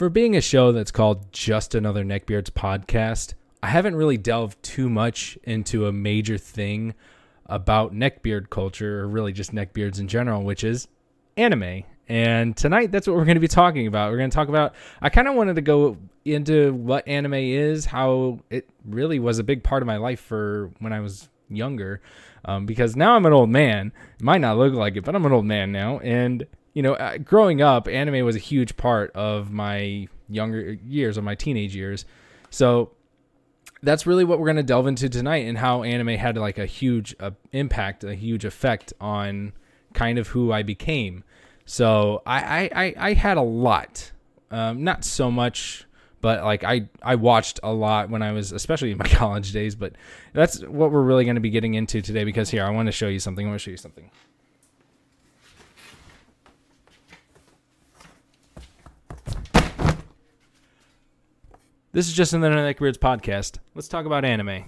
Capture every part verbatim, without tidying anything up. For being a show that's called Just Another Neckbeards Podcast, I haven't really delved too much into a major thing about neckbeard culture, or really just neckbeards in general, which is anime. And tonight, that's what we're going to be talking about. We're going to talk about, I kind of wanted to go into what anime is, how it really was a big part of my life for when I was younger, um, because now I'm an old man. It might not look like it, but I'm an old man now. And, you know, growing up, anime was a huge part of my younger years, of my teenage years. So that's really what we're going to delve into tonight, and how anime had like a huge uh, impact, a huge effect on kind of who I became. So I, I, I, I had a lot, um, not so much, but like I, I watched a lot when I was, especially in my college days, but that's what we're really going to be getting into today, because here, I want to show you something. I want to show you something. This is Just Another Neckbeards Podcast. Let's talk about anime.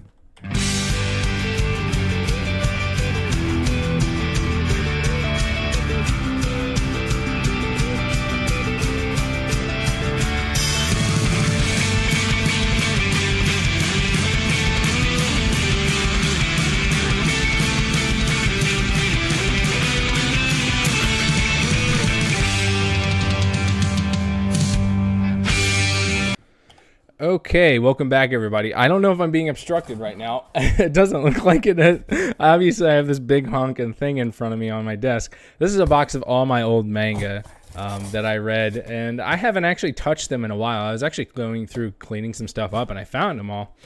Okay, welcome back, everybody. I don't know if I'm being obstructed right now. It doesn't look like it. Obviously, I have this big honking thing in front of me on my desk. This is a box of all my old manga um, that I read, and I haven't actually touched them in a while. I was actually going through cleaning some stuff up, and I found them all,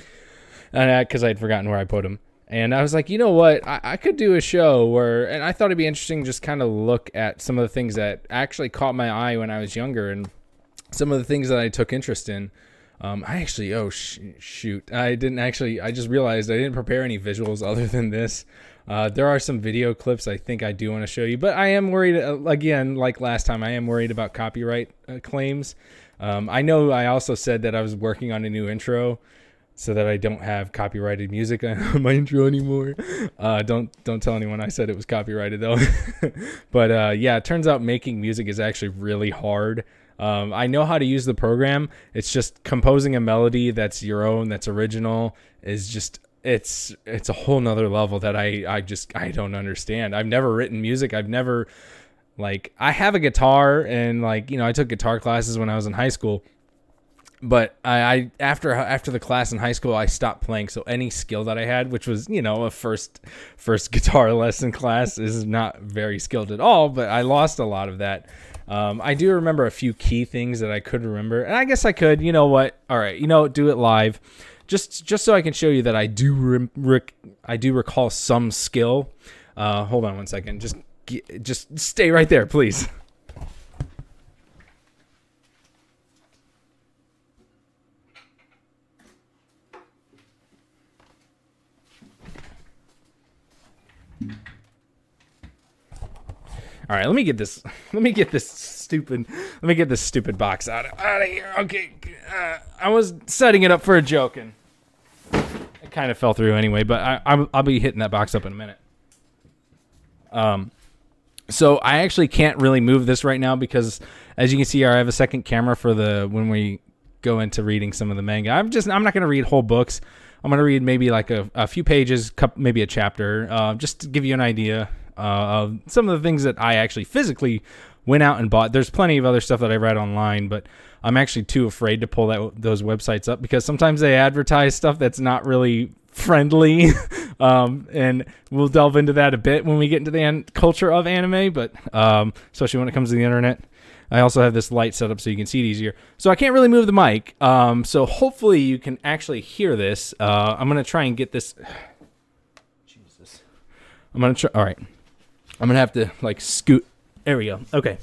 because I'd forgotten where I put them. And I was like, you know what? I, I could do a show where, and I thought it'd be interesting just kind of look at some of the things that actually caught my eye when I was younger, and some of the things that I took interest in. Um, I actually, oh, sh- shoot. I didn't actually, I just realized I didn't prepare any visuals other than this. Uh, there are some video clips I think I do want to show you, but I am worried, uh, again, like last time, I am worried about copyright uh, claims. Um, I know I also said that I was working on a new intro so that I don't have copyrighted music on my intro anymore. Uh, don't don't tell anyone I said it was copyrighted, though. But uh, yeah, it turns out making music is actually really hard. Um, I know how to use the program. It's just composing a melody that's your own, that's original, is just, it's it's a whole nother level that I, I just, I don't understand. I've never written music. I've never, like, I have a guitar, and like, you know, I took guitar classes when I was in high school, but I, I after after the class in high school, I stopped playing. So any skill that I had, which was, you know, a first first guitar lesson class, is not very skilled at all, but I lost a lot of that. Um, I do remember a few key things that I could remember, and I guess I could, you know what? All right, you know, do it live, just just so I can show you that I do re- rec- I do recall some skill. Uh, hold on one second, just just stay right there, please. All right, let me get this. Let me get this stupid. Let me get this stupid box out of, out of here. Okay, uh, I was setting it up for a joke, and it kind of fell through anyway. But I, I'll, I'll be hitting that box up in a minute. Um, so I actually can't really move this right now because, as you can see, I have a second camera for the when we go into reading some of the manga. I'm just I'm not going to read whole books. I'm going to read maybe like a, a few pages, couple, maybe a chapter, uh, just to give you an idea. Uh, some of the things that I actually physically went out and bought. There's plenty of other stuff that I read online, but I'm actually too afraid to pull that those websites up because sometimes they advertise stuff that's not really friendly. um, and we'll delve into that a bit when we get into the an- culture of anime, but um, especially when it comes to the internet. I also have this light set up so you can see it easier. So I can't really move the mic. Um, so hopefully you can actually hear this. Uh, I'm going to try and get this. Jesus. I'm going to try. All right. I'm going to have to, like, scoot. There we go. Okay.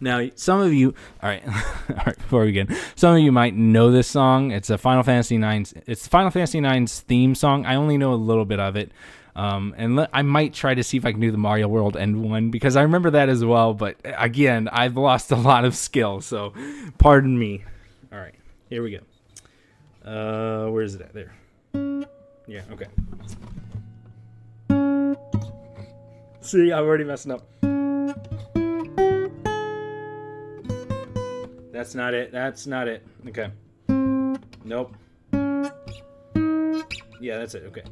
Now, some of you... All right. all right. Before we begin, some of you might know this song. It's a Final Fantasy nine... It's Final Fantasy nine's theme song. I only know a little bit of it. Um, and le- I might try to see if I can do the Mario World end one, because I remember that as well. But, again, I've lost a lot of skill, so pardon me. All right. Here we go. Uh, where is it at? There. Yeah, okay. See, I'm already messing up. That's not it. That's not it. Okay. Nope. Yeah, that's it. Okay.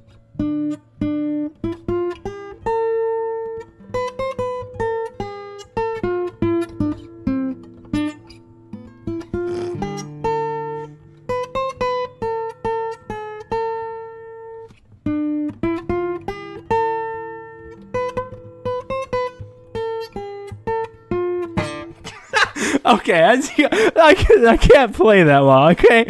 Okay, I, I, can, I can't play that well, okay?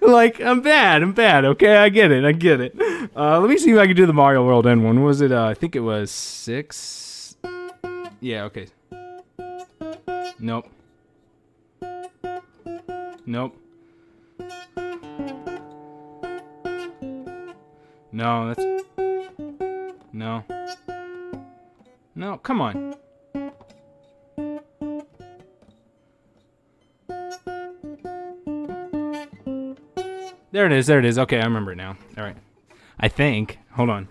Like, I'm bad, I'm bad, okay? I get it, I get it. Uh, let me see if I can do the Mario World N one. Was it, uh, I think it was six? Yeah, okay. Nope. Nope. No, that's... No. No, come on. There it is, there it is. Okay, I remember it now. All right. I think. Hold on.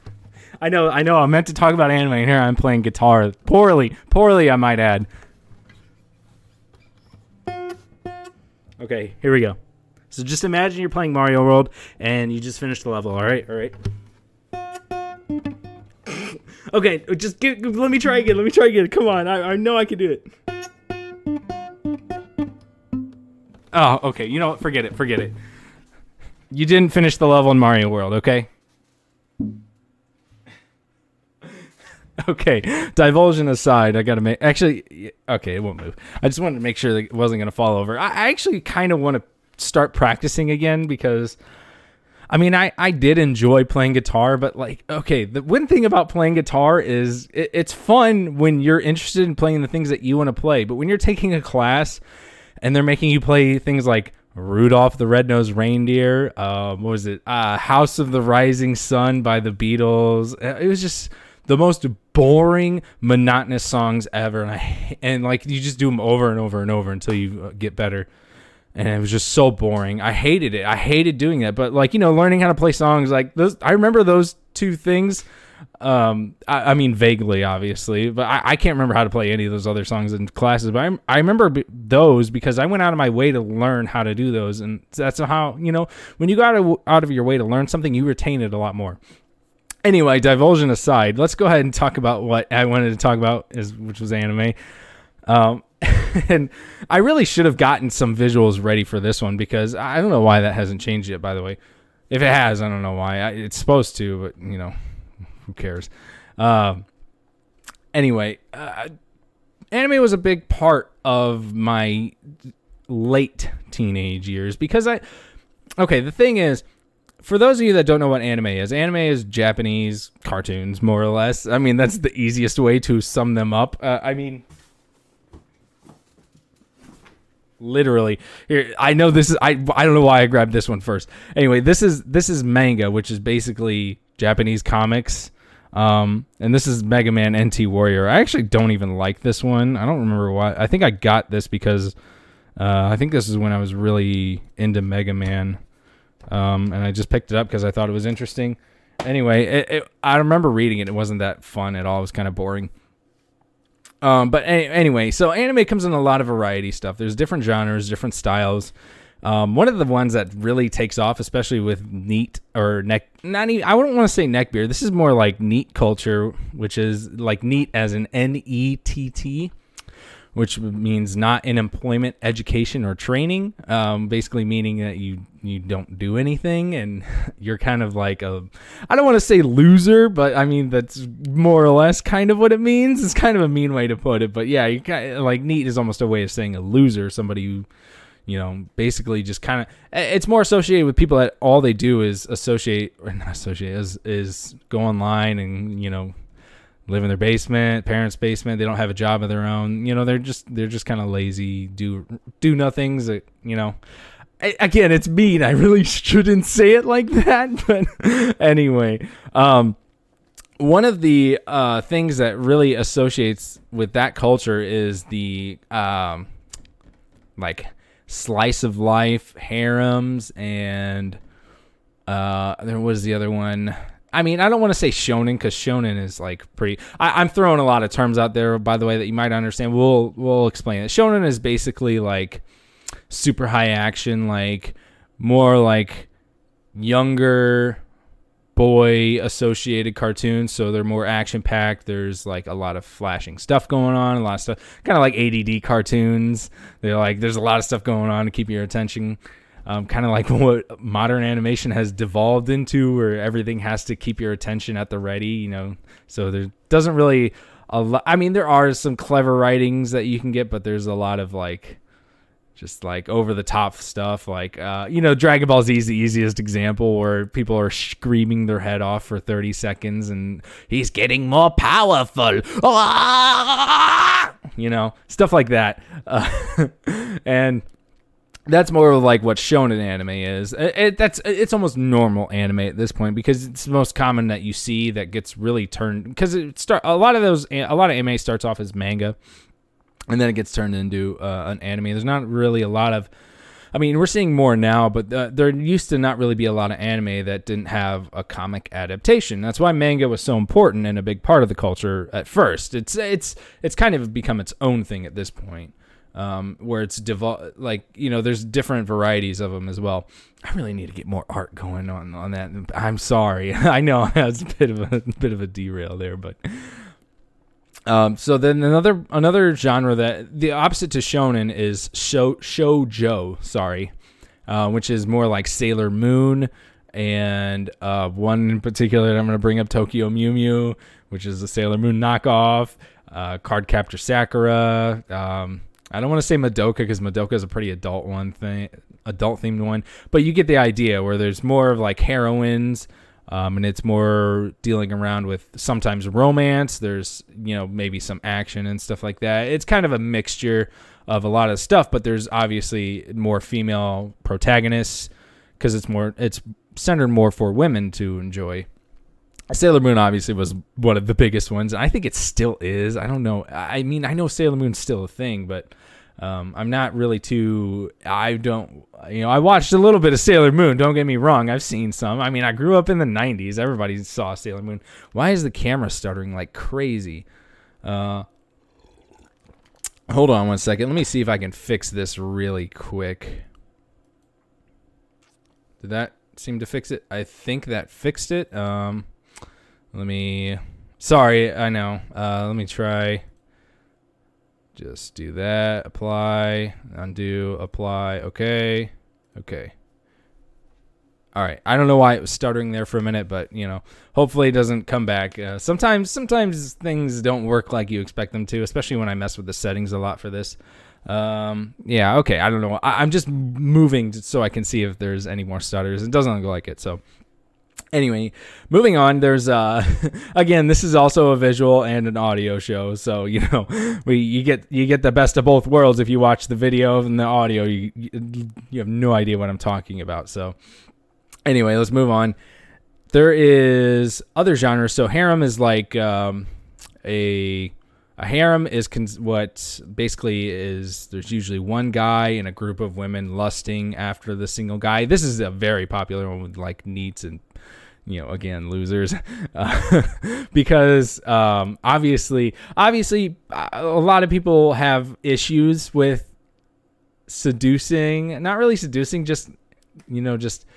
I know, I know. I meant to talk about anime, and here I'm playing guitar. Poorly. Poorly, I might add. Okay, here we go. So just imagine you're playing Mario World, and you just finished the level. All right, all right. Okay, just get, let me try again. Let me try again. Come on. I, I know I can do it. Oh, okay. You know what? Forget it. Forget it. You didn't finish the level in Mario World, okay? Okay, divulsion aside, I gotta make... Actually, okay, it won't move. I just wanted to make sure that it wasn't gonna fall over. I, I actually kind of want to start practicing again because... I mean, I, I did enjoy playing guitar, but like, okay, the one thing about playing guitar is it, it's fun when you're interested in playing the things that you want to play, but when you're taking a class and they're making you play things like... Rudolph the Red-Nosed Reindeer, uh, what was it? Uh, House of the Rising Sun by the Beatles. It was just the most boring, monotonous songs ever. And, I, and like you just do them over and over and over until you get better. And it was just so boring. I hated it. I hated doing that. But like, you know, learning how to play songs like those. I remember those two things. Um, I, I mean, vaguely, obviously, but I, I can't remember how to play any of those other songs in classes. But I, I remember b- those because I went out of my way to learn how to do those. And that's how, you know, when you go out of, out of your way to learn something, you retain it a lot more. Anyway, divulsion aside, let's go ahead and talk about what I wanted to talk about, is, which was anime. Um, and I really should have gotten some visuals ready for this one because I don't know why that hasn't changed yet, by the way. If it has, I don't know why. I, it's supposed to, but, you know. Who cares? Uh, anyway, uh, anime was a big part of my late teenage years because I... Okay, the thing is, for those of you that don't know what anime is, anime is Japanese cartoons, more or less. I mean, that's the easiest way to sum them up. Uh, I mean... Literally, here, I know this is... I, I don't know why I grabbed this one first. Anyway, this is this is manga, which is basically... Japanese comics, um, and this is Mega Man N T Warrior. I actually don't even like this one. I don't remember why. I think I got this because uh, I think this is when I was really into Mega Man, um, and I just picked it up because I thought it was interesting. Anyway, it, it, I remember reading it. It wasn't that fun at all. It was kind of boring. Um, but any, anyway, so anime comes in a lot of variety stuff. There's different genres, different styles. Um, one of the ones that really takes off, especially with neat or neck, not even, I wouldn't want to say neck beard. This is more like neat culture, which is like neat as an N E T T, which means not in employment, education, or training. Um, basically meaning that you, you don't do anything and you're kind of like a, I don't want to say loser, but I mean, that's more or less kind of what it means. It's kind of a mean way to put it, but yeah, you kind of, like neat is almost a way of saying a loser, somebody who, you know, basically just kind of, it's more associated with people that all they do is associate or not associate is, is go online and, you know, live in their basement, parents' basement. They don't have a job of their own. You know, they're just, they're just kind of lazy, do, do nothings, that, you know, I, again, it's mean. I really shouldn't say it like that. But anyway, um, one of the, uh, things that really associates with that culture is the, um, like, slice of life, harems, and uh, there was the other one. I mean, I don't want to say shonen because shonen is like pretty. I, I'm throwing a lot of terms out there, by the way, that you might understand. We'll we'll explain it. Shonen is basically like super high action, like more like younger boy associated cartoons. So they're more action packed. There's like a lot of flashing stuff going on, a lot of stuff, kind of like A D D cartoons. They're like, there's a lot of stuff going on to keep your attention. Um, kind of like what modern animation has devolved into, where everything has to keep your attention at the ready, you know? So there doesn't really a lot. I mean, there are some clever writings that you can get, but there's a lot of like, just like over the top stuff. Like, uh, you know, Dragon Ball Z is the easiest example, where people are screaming their head off for thirty seconds and he's getting more powerful, you know, stuff like that. Uh, and, That's more of like what shonen anime is. It, it, that's it's almost normal anime at this point, because it's the most common that you see that gets really turned. Because it start a lot of those a lot of anime starts off as manga, and then it gets turned into uh, an anime. There's not really a lot of, I mean, we're seeing more now, but uh, there used to not really be a lot of anime that didn't have a comic adaptation. That's why manga was so important and a big part of the culture at first. It's it's it's kind of become its own thing at this point. Um, where it's devo- like, you know, there's different varieties of them as well. I really need to get more art going on on that. I'm sorry. I know that's a bit of a, a bit of a derail there, but um, so then another another genre that the opposite to shonen is sho- shoujo, sorry, uh, which is more like Sailor Moon, and uh, one in particular that I'm going to bring up, Tokyo Mew Mew, which is a Sailor Moon knockoff, uh, Cardcaptor Sakura. Um, I don't want to say Madoka, because Madoka is a pretty adult one thing, adult themed one, but you get the idea, where there's more of like heroines, um, and it's more dealing around with sometimes romance. There's, you know, maybe some action and stuff like that. It's kind of a mixture of a lot of stuff, but there's obviously more female protagonists, because it's more, it's centered more for women to enjoy. Sailor Moon obviously was one of the biggest ones, and I think it still is. I don't know. I mean, I know Sailor Moon's still a thing, but um, I'm not really too. I don't. You know, I watched a little bit of Sailor Moon. Don't get me wrong. I've seen some. I mean, I grew up in the nineties. Everybody saw Sailor Moon. Why is the camera stuttering like crazy? Uh, hold on one second. Let me see if I can fix this really quick. Did that seem to fix it? I think that fixed it. Um. Let me, sorry, I know. Uh, let me try. Just do that. Apply, undo, apply. Okay. Okay. All right. I don't know why it was stuttering there for a minute, but you know, hopefully it doesn't come back. Uh, sometimes, sometimes things don't work like you expect them to, especially when I mess with the settings a lot for this. Um, yeah. Okay. I don't know. I, I'm just moving so I can see if there's any more stutters. It doesn't look like it. So, anyway, moving on, there's, uh, again, this is also a visual and an audio show. So, you know, we, you get, you get the best of both worlds. If you watch the video and the audio, you, you have no idea what I'm talking about. So anyway, let's move on. There is other genres. So harem is like, um, a, a harem is cons- what basically is, there's usually one guy and a group of women lusting after the single guy. This is a very popular one with like neets and, you know, again, losers, uh, because um, obviously, obviously, a lot of people have issues with seducing, not really seducing, just, you know, just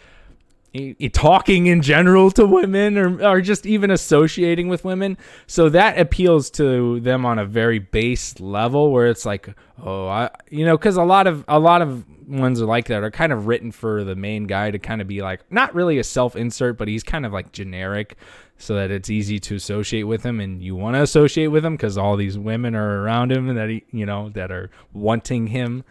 a, a talking in general to women, or, or just even associating with women. So that appeals to them on a very base level, where it's like, oh, I, you know, because a lot of a lot of ones are like that are kind of written for the main guy to kind of be like, not really a self insert, but he's kind of like generic, so that it's easy to associate with him, and you want to associate with him because all these women are around him and that he, you know, that are wanting him.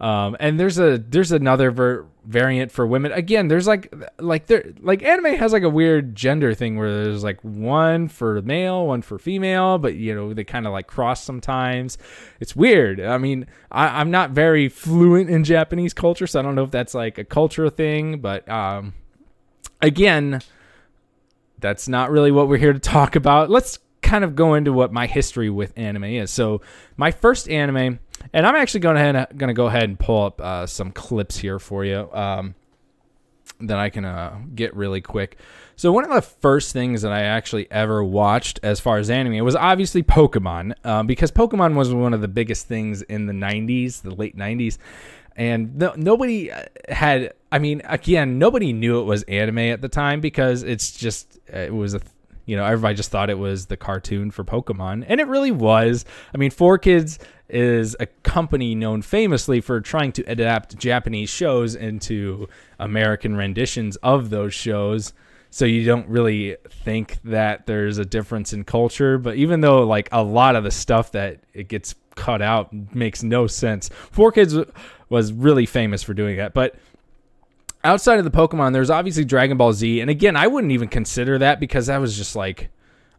Um, and there's a there's another ver- variant for women. Again, there's like like there like anime has like a weird gender thing where there's like one for male, one for female, but you know they kind of like cross sometimes. It's weird. I mean, I, I'm not very fluent in Japanese culture, so I don't know if that's like a culture thing. But um, again, that's not really what we're here to talk about. Let's kind of go into what my history with anime is. So my first anime. And I'm actually going ahead going to go ahead and pull up uh, some clips here for you um, that I can uh, get really quick. So one of the first things that I actually ever watched as far as anime was obviously Pokemon, uh, because Pokemon was one of the biggest things in the nineties, the late nineties. And no, nobody had, I mean, again, nobody knew it was anime at the time because it's just, it was a, you know, everybody just thought it was the cartoon for Pokemon. And it really was. I mean, Four Kids is a company known famously for trying to adapt Japanese shows into American renditions of those shows. So you don't really think that there's a difference in culture. But even though, like, a lot of the stuff that it gets cut out makes no sense, Four Kids was really famous for doing that. But outside of the Pokemon, there's obviously Dragon Ball Z. And again, I wouldn't even consider that because I was just like,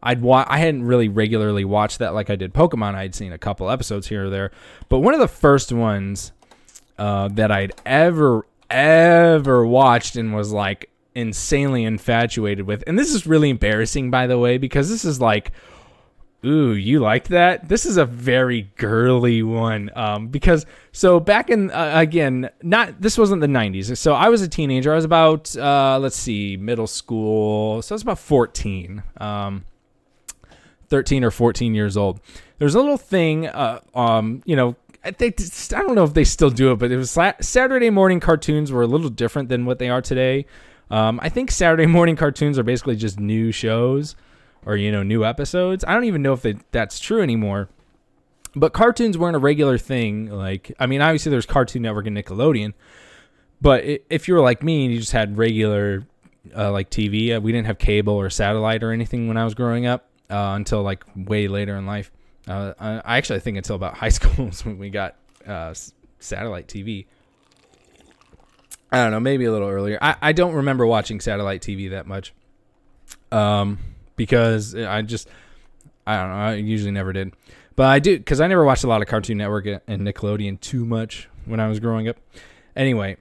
I'd wa- I hadn't really regularly watched that like I did Pokemon. I'd seen a couple episodes here or there. But one of the first ones uh, that I'd ever, ever watched and was like insanely infatuated with, and this is really embarrassing, by the way, because this is like, ooh, you like that? This is a very girly one. Um, because so back in, uh, again, not, this wasn't the nineties. So I was a teenager. I was about, uh, let's see, middle school. So I was about fourteen, um, thirteen or fourteen years old. There's a little thing, uh, um, you know, I think, I don't know if they still do it, but it was Saturday morning cartoons were a little different than what they are today. Um, I think Saturday morning cartoons are basically just new shows. Or, you know, new episodes. I don't even know if they, that's true anymore. But cartoons weren't a regular thing. Like, I mean, obviously there's Cartoon Network and Nickelodeon. But it, if you were like me and you just had regular, uh, like, T V. Uh, we didn't have cable or satellite or anything when I was growing up. Uh, until, like, way later in life. Uh, I actually think until about high school is when we got uh, satellite T V. I don't know. Maybe a little earlier. I, I don't remember watching satellite T V that much. Um... Because I just, I don't know, I usually never did. But I do, because I never watched a lot of Cartoon Network and Nickelodeon too much when I was growing up. Anyway,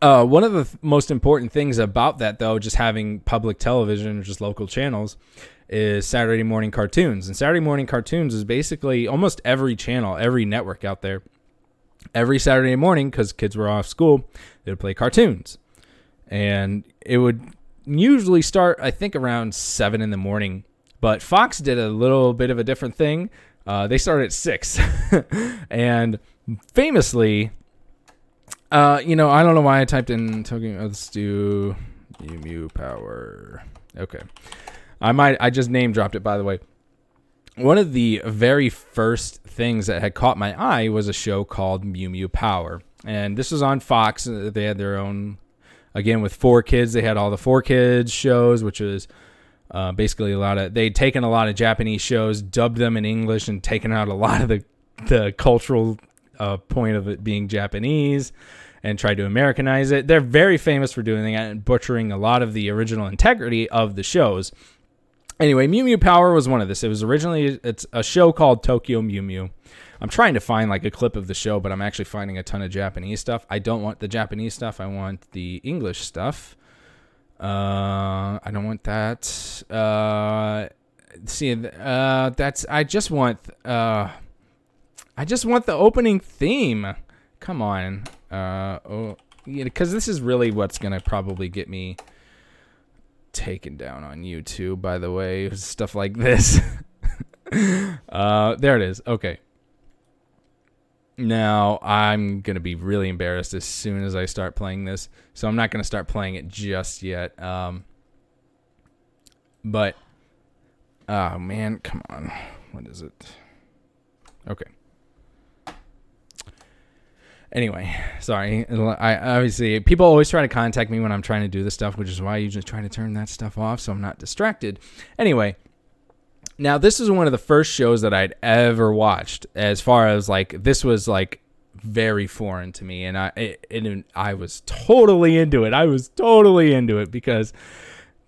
uh, one of the th- most important things about that, though, just having public television or just local channels, is Saturday morning cartoons. And Saturday morning cartoons is basically almost every channel, every network out there. Every Saturday morning, because kids were off school, they would play cartoons. And it would usually start, I think, around seven in the morning, but Fox did a little bit of a different thing. Uh, they started at six and famously, uh, you know, I don't know why I typed in Tokyo. Let's do Mew Mew Power. Okay. I might, I just name dropped it, by the way. One of the very first things that had caught my eye was a show called Mew Mew Power. And this was on Fox. They had their own, again, with Four Kids, they had all the Four Kids shows, which was uh, basically a lot of... They'd taken a lot of Japanese shows, dubbed them in English, and taken out a lot of the, the cultural uh, point of it being Japanese and tried to Americanize it. They're very famous for doing that and butchering a lot of the original integrity of the shows. Anyway, Mew Mew Power was one of this. It was originally it's a show called Tokyo Mew Mew. I'm trying to find like a clip of the show, but I'm actually finding a ton of Japanese stuff. I don't want the Japanese stuff. I want the English stuff. Uh, I don't want that. Uh, see, uh, that's. I just want. Uh, I just want the opening theme. Come on. Uh, oh, yeah, because this is really what's gonna probably get me taken down on YouTube. By the way, stuff like this. uh, there it is. Okay. Now, I'm going to be really embarrassed as soon as I start playing this. So I'm not going to start playing it just yet. Um, but, oh man, come on. What is it? Okay. Anyway, sorry. I obviously, people always try to contact me when I'm trying to do this stuff, which is why I usually try to turn that stuff off so I'm not distracted. Anyway. Now, this is one of the first shows that I'd ever watched as far as like this was like very foreign to me. And I it, it, I was totally into it. I was totally into it because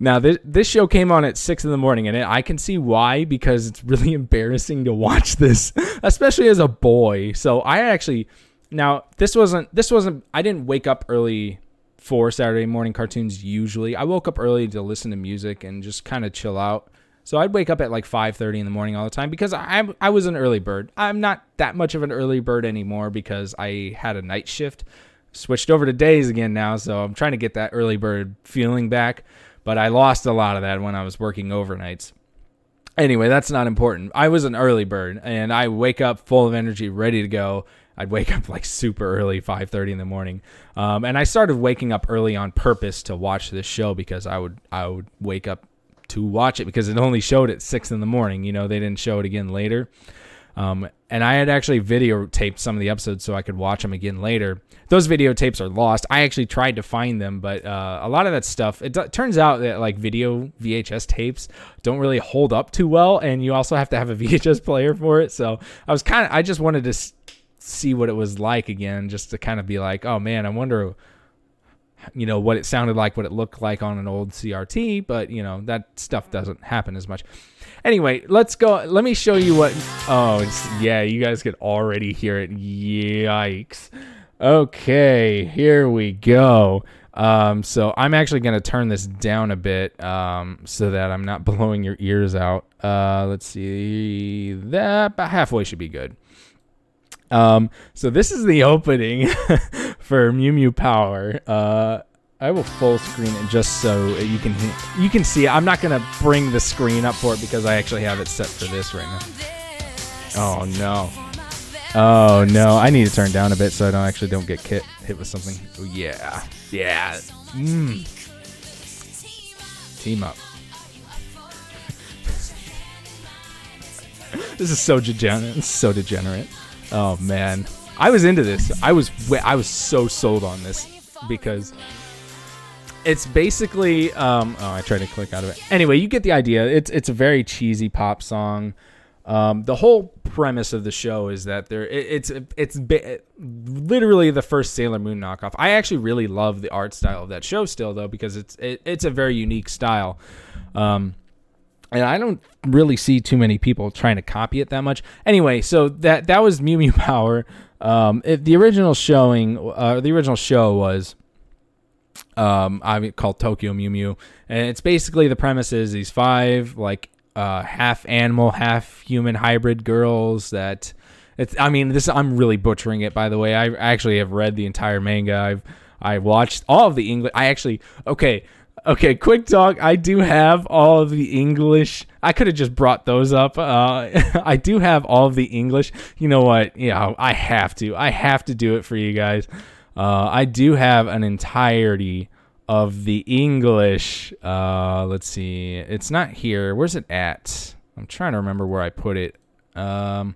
now this, this show came on at six in the morning and it, I can see why, because it's really embarrassing to watch this, especially as a boy. So I actually now this wasn't this wasn't I didn't wake up early for Saturday morning cartoons. Usually I woke up early to listen to music and just kind of chill out. So I'd wake up at like five thirty in the morning all the time because I I was an early bird. I'm not that much of an early bird anymore because I had a night shift, switched over to days again now. So I'm trying to get that early bird feeling back, but I lost a lot of that when I was working overnights. Anyway, that's not important. I was an early bird and I wake up full of energy, ready to go. I'd wake up like super early, five thirty in the morning. Um, and I started waking up early on purpose to watch this show because I would I would wake up to watch it because it only showed at six in the morning. You know, they didn't show it again later. Um, and I had actually videotaped some of the episodes so I could watch them again later. Those videotapes are lost. I actually tried to find them, but uh, a lot of that stuff, it d- turns out that like video V H S tapes don't really hold up too well. And you also have to have a V H S player for it. So I was kind of, I just wanted to s- see what it was like again, just to kind of be like, oh man, I wonder, you know, what it sounded like, what it looked like on an old C R T. But you know, that stuff doesn't happen as much. Anyway, let's go. Let me show you what... Oh, it's, yeah, you guys could already hear it. Yikes. Okay, here we go. Um, so I'm actually going to turn this down a bit um, so that I'm not blowing your ears out. Uh, let's see. That about halfway should be good. Um, so this is the opening for Mew Mew Power. Uh I will full screen it just so you can you can see it. I'm not gonna bring the screen up for it because I actually have it set for this right now. Oh no! Oh no! I need to turn down a bit so I don't actually don't get hit hit with something. Oh, yeah, yeah. Mm. Team up. This is so degenerate. It's so degenerate. Oh man, I was into this. I was I was so sold on this because. It's basically, um, oh, I tried to click out of it. Anyway, you get the idea. It's it's a very cheesy pop song. Um, the whole premise of the show is that there, it, it's it's bi- literally the first Sailor Moon knockoff. I actually really love the art style of that show still, though, because it's it, it's a very unique style. Um, and I don't really see too many people trying to copy it that much. Anyway, so that that was Mew Mew Power. Um, it, the original showing, uh, the original show was. Um, I called Tokyo Mew Mew, and it's basically the premise is these five like uh, half animal, half human hybrid girls that it's. I mean, this I'm really butchering it. By the way, I actually have read the entire manga. I've I watched all of the English. I actually okay okay quick talk. I do have all of the English. I could have just brought those up. Uh, I do have all of the English. You know what? Yeah, I have to. I have to do it for you guys. Uh, I do have an entirety of the English. Uh, let's see. It's not here. Where's it at? I'm trying to remember where I put it. Um,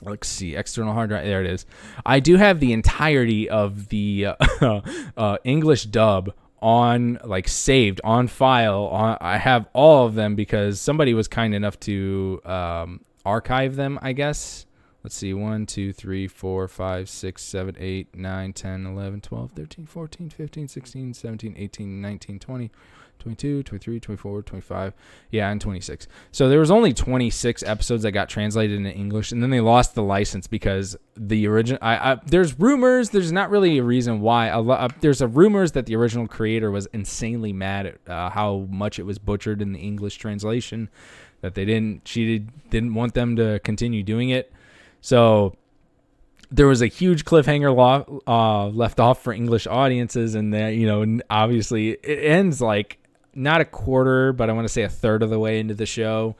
let's see. External hard drive. There it is. I do have the entirety of the uh, uh, English dub on, like, saved on file. On, I have all of them because somebody was kind enough to um, archive them, I guess. Let's see, one, two, three, four, five, six, seven, eight, nine, ten, eleven, twelve, thirteen, fourteen, fifteen, sixteen, seventeen, eighteen, nineteen, twenty, twenty-two, twenty-three, twenty-four, twenty-five. Yeah, and twenty-six. So there was only twenty-six episodes that got translated into English, and then they lost the license because the original... I, I, there's rumors, there's not really a reason why. A lo- uh, there's a rumors that the original creator was insanely mad at uh, how much it was butchered in the English translation. That they didn't, she did, didn't want them to continue doing it. So there was a huge cliffhanger lo- uh, left off for English audiences. And that, you know, obviously it ends like not a quarter, but I want to say a third of the way into the show.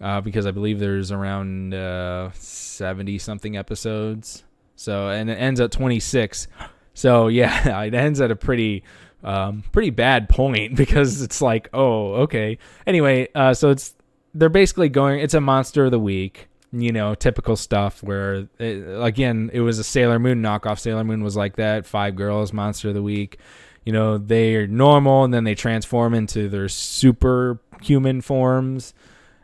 Uh, because I believe there's around uh, seventy something episodes. So, and it ends at twenty-six. So yeah, it ends at a pretty, um, pretty bad point because it's like, oh, okay. Anyway, uh, so it's, they're basically going, it's a monster of the week, you know, typical stuff where, it, again, it was a Sailor Moon knockoff. Sailor Moon was like that. Five girls, monster of the week. You know, they're normal, and then they transform into their superhuman forms.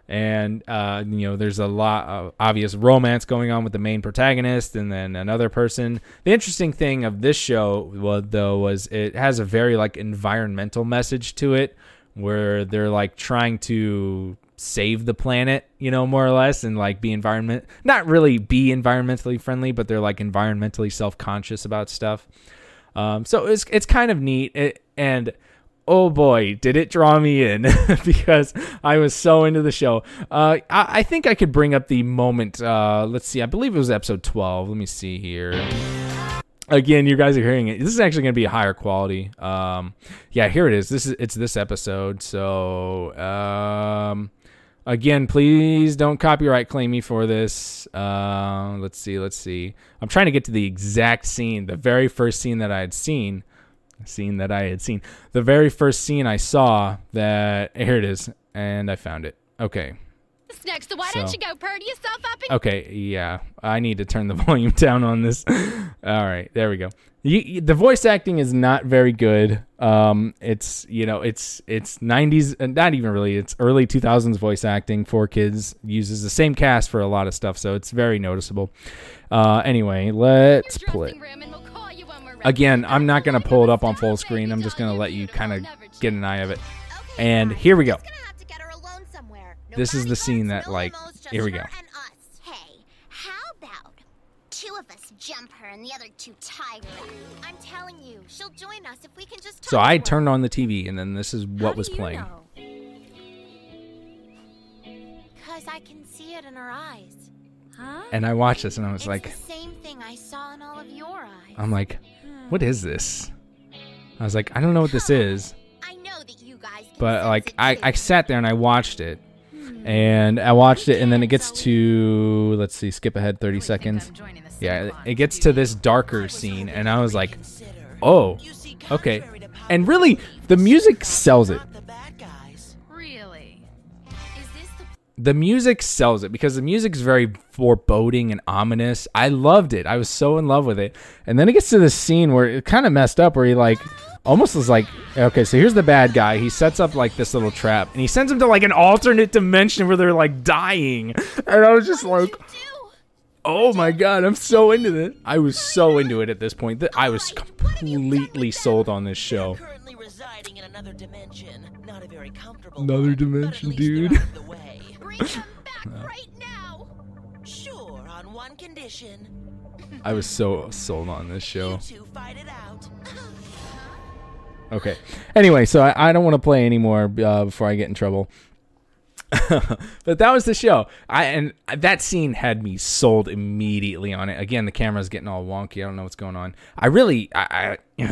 And, uh, you know, there's a lot of obvious romance going on with the main protagonist and then another person. The interesting thing of this show, though, was it has a very, like, environmental message to it where they're, like, trying to... save the planet, you know, more or less, and like be environment, not really be environmentally friendly, but they're like environmentally self-conscious about stuff. Um, so it's, it's kind of neat. It, and oh boy, did it draw me in because I was so into the show. Uh, I, I think I could bring up the moment. Uh, let's see. I believe it was episode twelve. Let me see here. Again, you guys are hearing it. This is actually going to be a higher quality. Um, yeah, here it is. This is, it's this episode. So, um, Again, please don't copyright claim me for this. Uh, let's see, let's see. I'm trying to get to the exact scene, the very first scene that I had seen. Scene that I had seen. The very first scene I saw that... Here it is, and I found it. Okay. Snooks, so why so. don't you go purdy yourself up and... Okay, yeah. I need to turn the volume down on this. All right, there we go. You, you, the voice acting is not very good. Um, it's, you know, it's it's nineties, not even really, it's early two thousands voice acting. Four Kids uses the same cast for a lot of stuff, so it's very noticeable. Uh, anyway, let's play. Again, I'm not going to pull it up on full screen. I'm just going to let you kind of get an eye of it. And here we go. This is the scene that, like, here we go. Jump her and the other two tie her up. I'm telling you, she'll join us if we can just talk. So I turned on the T V and then this is what was playing. How do you know? Cause I can see it in her eyes. Huh? And I watched this and I was it's like the same thing I saw in all of your eyes. I'm like, what is this? I was like, I don't know what this is. I know that you guys can But like I, I sat there and I watched it. And I watched it, and then it gets to, let's see, skip ahead thirty seconds. Yeah, it gets to this darker scene, and I was like, oh, okay. And really, the music sells it. The music sells it because the music's very foreboding and ominous. I loved it. I was so in love with it. And then it gets to this scene where it kind of messed up, where he, like, almost was like, okay, so here's the bad guy. He sets up like this little trap and he sends him to like an alternate dimension where they're like dying. And I was just like, oh my God, I'm so into this. I was so into it at this point. I was completely sold on this show. Another dimension, not a very comfortable another dimension, dude. I was so sold on this show. Okay. Anyway, so I, I don't want to play anymore uh, before I get in trouble. But that was the show. I and that scene had me sold immediately on it. Again, the camera's getting all wonky. I don't know what's going on. I really, I, I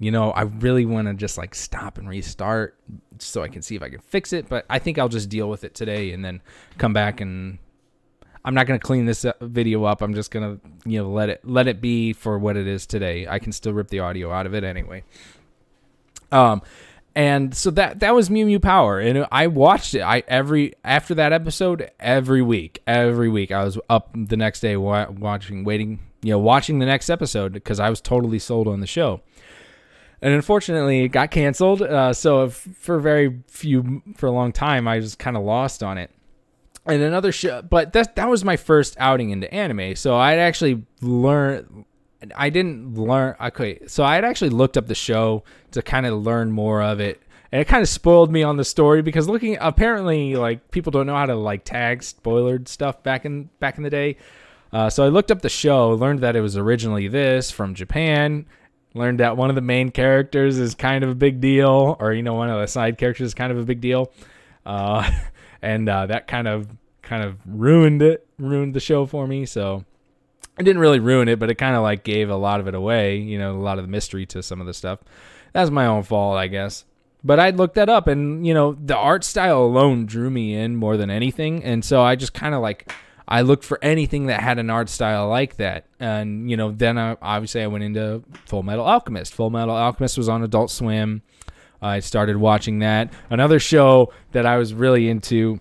you know, I really want to just like stop and restart so I can see if I can fix it. But I think I'll just deal with it today and then come back and I'm not going to clean this video up. I'm just going to, you know, let it let it be for what it is today. I can still rip the audio out of it anyway. Um, and so that, that was Mew Mew Power. And I watched it. I, every, after that episode, every week, every week, I was up the next day wa- watching, waiting, you know, watching the next episode because I was totally sold on the show. And unfortunately it got canceled. Uh, so if, for very few, for a long time, I was kind of lost on it. And another show, but that, that was my first outing into anime. So I'd actually learned, I didn't learn. Okay, so I had actually looked up the show to kind of learn more of it, and it kind of spoiled me on the story because looking apparently like people don't know how to like tag spoilered stuff back in back in the day. Uh, so I looked up the show, learned that it was originally this from Japan, learned that one of the main characters is kind of a big deal, or you know one of the side characters is kind of a big deal, uh, and uh, that kind of kind of ruined it, ruined the show for me. So. It didn't really ruin it, but it kind of like gave a lot of it away, you know, a lot of the mystery to some of the stuff. That's my own fault, I guess. But I looked that up and, you know, the art style alone drew me in more than anything. And so I just kind of like, I looked for anything that had an art style like that. And, you know, then I, obviously I went into Full Metal Alchemist. Full Metal Alchemist was on Adult Swim. I started watching that. Another show that I was really into.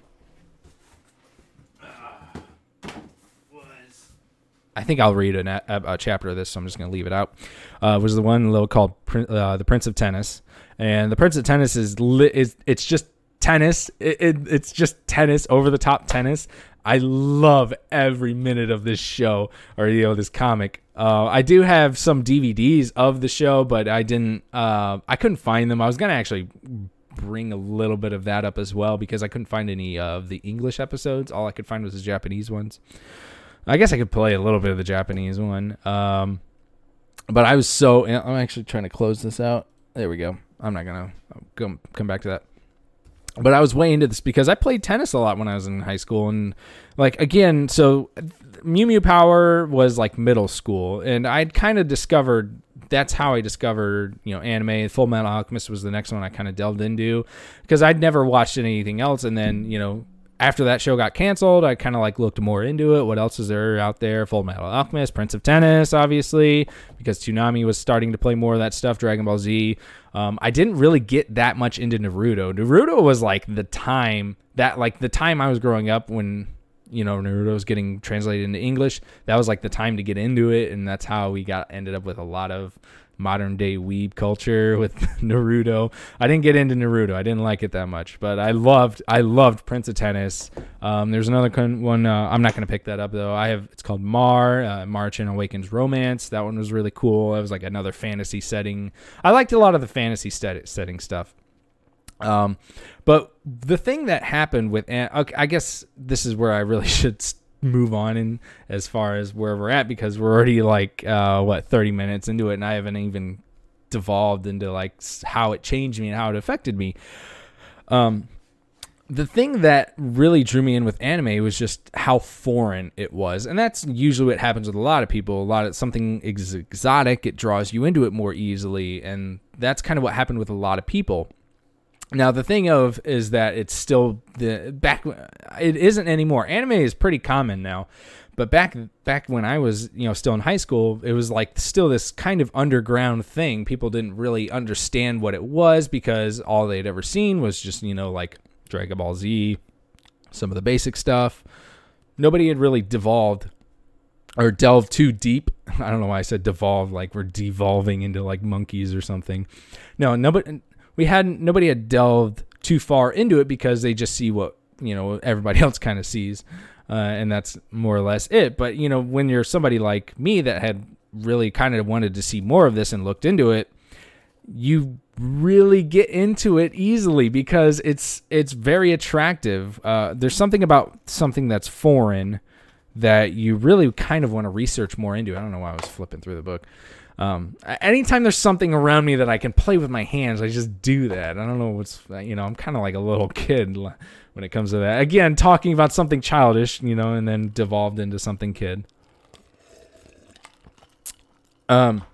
I think I'll read a, a chapter of this, so I'm just going to leave it out. Uh, was the one little called uh, "The Prince of Tennis," and "The Prince of Tennis" is li- is it's just tennis. It, it, it's just tennis, over the top tennis. I love every minute of this show, or you know this comic. Uh, I do have some D V Ds of the show, but I didn't. Uh, I couldn't find them. I was going to actually bring a little bit of that up as well because I couldn't find any of the English episodes. All I could find was the Japanese ones. I guess I could play a little bit of the Japanese one. Um, but I was so... I'm actually trying to close this out. There we go. I'm not going to come back to that. But I was way into this because I played tennis a lot when I was in high school. And, like, again, so Mew Mew Power was, like, middle school. And I'd kind of discovered... That's how I discovered, you know, anime. Full Metal Alchemist was the next one I kind of delved into because I'd never watched anything else. And then, you know... after that show got canceled, I kind of like looked more into it. What else is there out there? Full Metal Alchemist, Prince of Tennis, obviously, because Toonami was starting to play more of that stuff, Dragon Ball Z. Um, I didn't really get that much into Naruto. Naruto was like the time that like the time I was growing up when, you know, Naruto was getting translated into English. That was like the time to get into it. And that's how we got ended up with a lot of modern day weeb culture with Naruto. I didn't get into Naruto. I didn't like it that much, but I loved, I loved Prince of Tennis. Um, there's another con- one. Uh, I'm not going to pick that up though. I have, it's called Mar, uh, March and Awakens Romance. That one was really cool. That was like another fantasy setting. I liked a lot of the fantasy set- setting stuff. Um, but the thing that happened with, An- I guess this is where I really should st- move on in as far as where we're at, because we're already like uh what thirty minutes into it, and I haven't even devolved into like how it changed me and how it affected me. Um the thing that really drew me in with anime was just how foreign it was, and that's usually what happens with a lot of people. A lot of something ex- exotic, it draws you into it more easily, and that's kind of what happened with a lot of people. Now, the thing of is that it's still the back. It isn't anymore. Anime is pretty common now, but back back when I was, you know, still in high school, it was like still this kind of underground thing. People didn't really understand what it was because all they'd ever seen was just, you know, like Dragon Ball Z, some of the basic stuff. Nobody had really devolved or delved too deep. I don't know why I said devolved, like we're devolving into like monkeys or something. No, nobody. We hadn't, nobody had delved too far into it because they just see what, you know, everybody else kind of sees. Uh, and that's more or less it. But, you know, when you're somebody like me that had really kind of wanted to see more of this and looked into it, you really get into it easily because it's, it's very attractive. Uh, there's something about something that's foreign that you really kind of want to research more into. I don't know why I was flipping through the book. Um, anytime there's something around me that I can play with my hands, I just do that. I don't know what's, you know, I'm kind of like a little kid when it comes to that. Again, talking about something childish, you know, and then devolved into something kid. Um,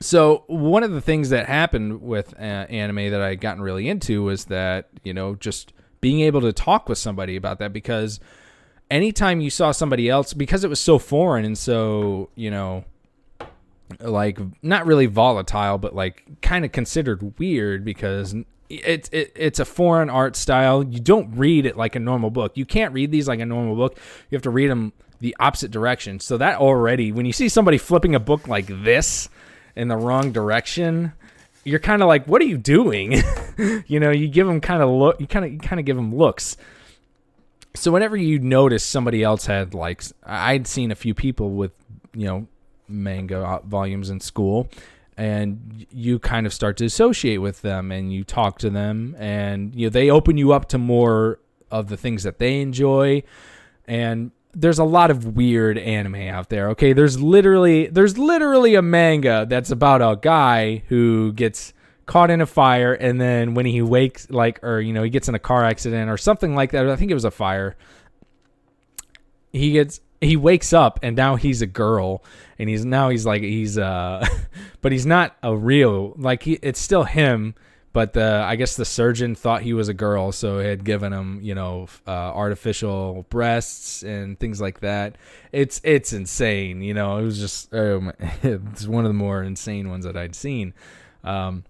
so one of the things that happened with uh, anime that I had gotten really into was that, you know, just being able to talk with somebody about that, because anytime you saw somebody else, because it was so foreign and so, you know, like not really volatile, but like kind of considered weird because it's, it, it's a foreign art style. You don't read it like a normal book. You can't read these like a normal book. You have to read them the opposite direction. So that already, when you see somebody flipping a book like this in the wrong direction, you're kind of like, what are you doing? You know, you give them kind of look, you kind of, you kind of give them looks. So whenever you notice somebody else had like, I'd seen a few people with, you know, manga volumes in school, and you kind of start to associate with them and you talk to them, and you know, they open you up to more of the things that they enjoy. And there's a lot of weird anime out there. Okay, there's literally there's literally a manga that's about a guy who gets caught in a fire, and then when he wakes, like, or you know, he gets in a car accident or something like that. I think it was a fire. He gets He wakes up and now he's a girl, and he's now he's like, he's, uh, but he's not a real, like he, it's still him, but the, I guess the surgeon thought he was a girl. So it had given him, you know, uh, artificial breasts and things like that. It's, it's insane. You know, it was just, um, it's one of the more insane ones that I'd seen. Um,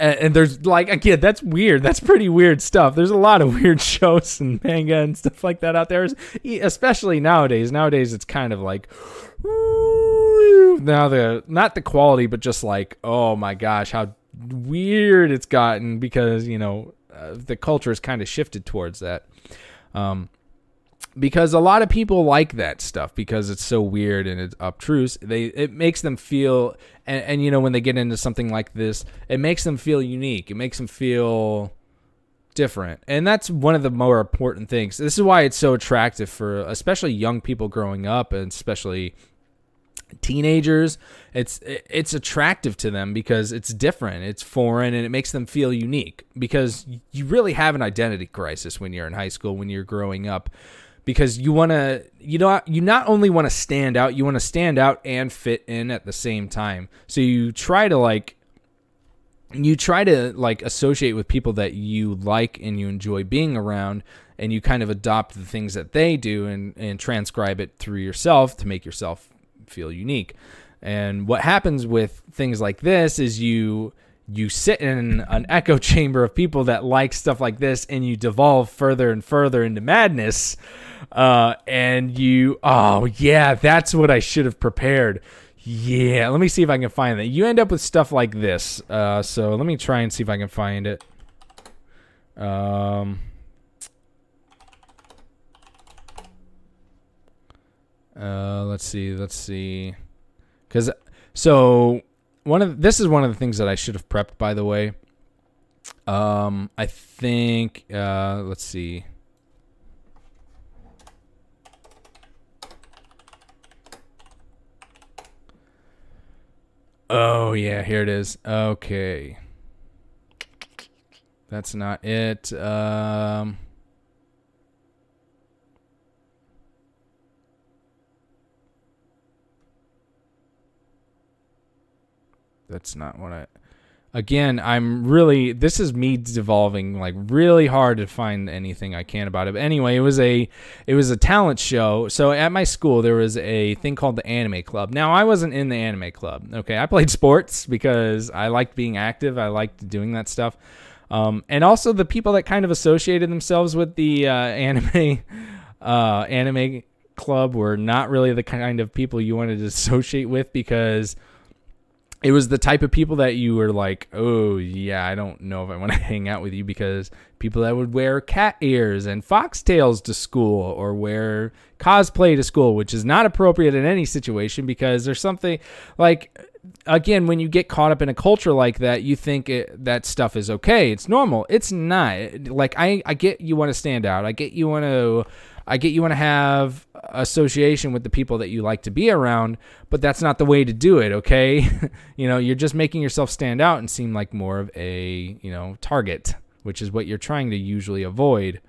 And there's like, again, that's weird. That's pretty weird stuff. There's a lot of weird shows and manga and stuff like that out there, especially nowadays. Nowadays, it's kind of like, now the, not the quality, but just like, oh my gosh, how weird it's gotten, because, you know, uh, the culture has kind of shifted towards that. Um, because a lot of people like that stuff because it's so weird and it's obtruse. They, it makes them feel, and, and you know, when they get into something like this, it makes them feel unique. It makes them feel different. And that's one of the more important things. This is why it's so attractive for especially young people growing up, and especially teenagers. It's, it's attractive to them because it's different, it's foreign, and it makes them feel unique, because you really have an identity crisis when you're in high school, when you're growing up. Because you want to, you know, you not only want to stand out, you want to stand out and fit in at the same time. So you try to like, you try to like associate with people that you like and you enjoy being around, and you kind of adopt the things that they do and, and transcribe it through yourself to make yourself feel unique. And what happens with things like this is you you sit in an echo chamber of people that like stuff like this, and you devolve further and further into madness. Uh, and you, oh yeah, that's what I should have prepared. Yeah, let me see if I can find that. You end up with stuff like this. Uh, so let me try and see if I can find it. Um, uh, let's see, let's see. Because so one of this is one of the things that I should have prepped, by the way. Um, I think uh, let's see. Oh yeah, here it is. Okay, that's not it. Um, that's not what I. Again, I'm really. This is me devolving like really hard to find anything I can about it. But anyway, it was a, it was a talent show. So at my school, there was a thing called the anime club. Now I wasn't in the anime club. Okay, I played sports because I liked being active. I liked doing that stuff, um, and also the people that kind of associated themselves with the uh, anime, uh, anime club were not really the kind of people you wanted to associate with because. It was the type of people that you were like, oh, yeah, I don't know if I want to hang out with you because people that would wear cat ears and foxtails to school or wear cosplay to school, which is not appropriate in any situation because there's something like, again, when you get caught up in a culture like that, you think it, that stuff is okay. It's normal. It's not. Like, I, I get you want to stand out. I get you want to... I get you want to have association with the people that you like to be around, but that's not the way to do it, okay? You know, you're just making yourself stand out and seem like more of a, you know, target, which is what you're trying to usually avoid.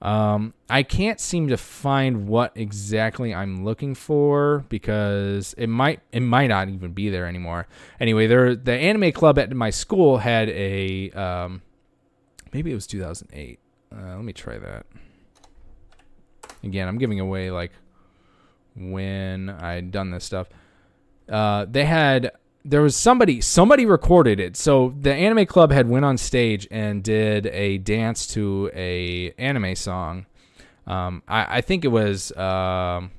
Um, I can't seem to find what exactly I'm looking for because it might it might not even be there anymore. Anyway, there the anime club at my school had a, um, maybe it was two thousand eight. Uh, let me try that. Again, I'm giving away, like, when I'd done this stuff. Uh, they had, there was somebody, somebody recorded it. So the anime club had went on stage and did a dance to a anime song. Um, I, I think it was, um,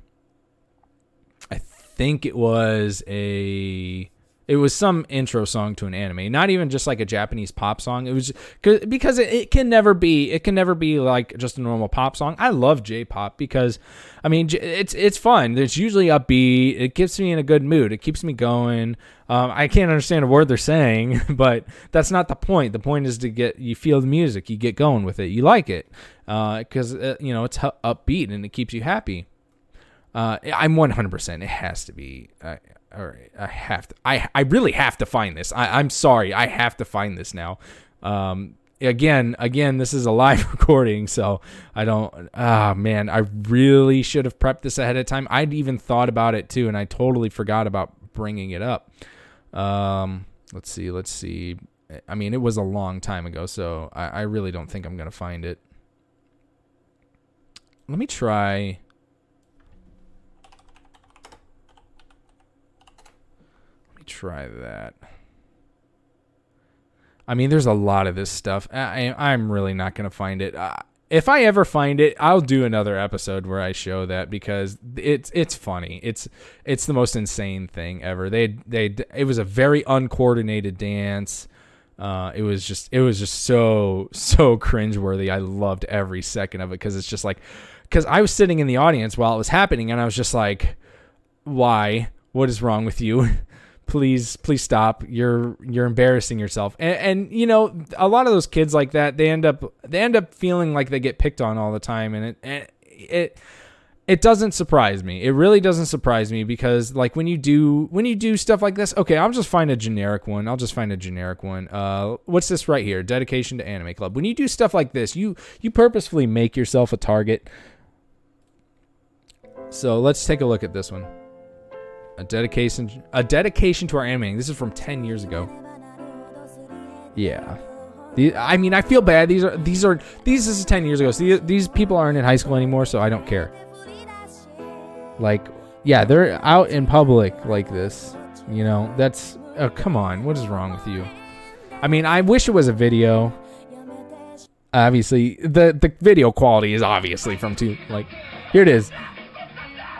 I think it was a... It was some intro song to an anime, not even just like a Japanese pop song. It was just, because it, it can never be, it can never be like just a normal pop song. I love J-pop because, I mean, it's it's fun. It's usually upbeat. It gets me in a good mood. It keeps me going. Um, I can't understand a word they're saying, but that's not the point. The point is to get you feel the music, you get going with it, you like it, because uh, uh, you know it's upbeat and it keeps you happy. Uh, I'm one hundred percent. It has to be. Uh, All right, I have to. I I really have to find this. I, I'm sorry, I have to find this now. Um, again, again, this is a live recording, so I don't. Ah, man, I really should have prepped this ahead of time. I'd even thought about it too, and I totally forgot about bringing it up. Um, let's see, let's see. I mean, it was a long time ago, so I, I really don't think I'm gonna find it. Let me try. Try that. I mean, there's a lot of this stuff. I, I'm really not going to find it. Uh, if I ever find it, I'll do another episode where I show that because it's it's funny. It's it's the most insane thing ever. They they it was a very uncoordinated dance. Uh, it was just it was just so so cringeworthy. I loved every second of it because it's just like because I was sitting in the audience while it was happening and I was just like, why? What is wrong with you? Please, please stop. You're, you're embarrassing yourself. And, and, you know, a lot of those kids like that, they end up, they end up feeling like they get picked on all the time. And it, and it, it doesn't surprise me. It really doesn't surprise me because like when you do, when you do stuff like this, okay, I'll just find a generic one. I'll just find a generic one. Uh, what's this right here? Dedication to Anime Club. When you do stuff like this, you, you purposefully make yourself a target. So let's take a look at this one. A dedication, a dedication to our anime. This is from ten years ago. Yeah. The, I mean, I feel bad. These are these are these. This is ten years ago. So these, these people aren't in high school anymore, so I don't care. Like, yeah, they're out in public like this. You know, that's. Oh, come on. What is wrong with you? I mean, I wish it was a video. Obviously, the the video quality is obviously from two. Like, here it is.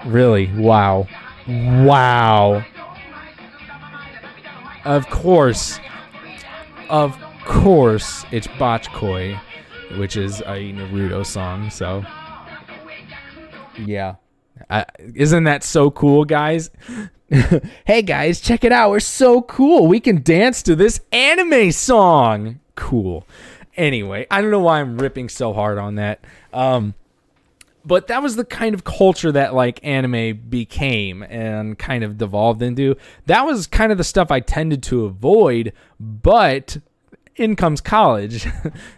Really? Wow. Wow. Of course. Of course. course it's Botchkoi, which is a Naruto song, so yeah. I, isn't that so cool, guys? Hey guys, check it out, we're so cool, we can dance to this anime song. Cool. Anyway, I don't know why I'm ripping so hard on that, um but that was the kind of culture that like anime became and kind of devolved into. That was kind of the stuff I tended to avoid, but in comes college.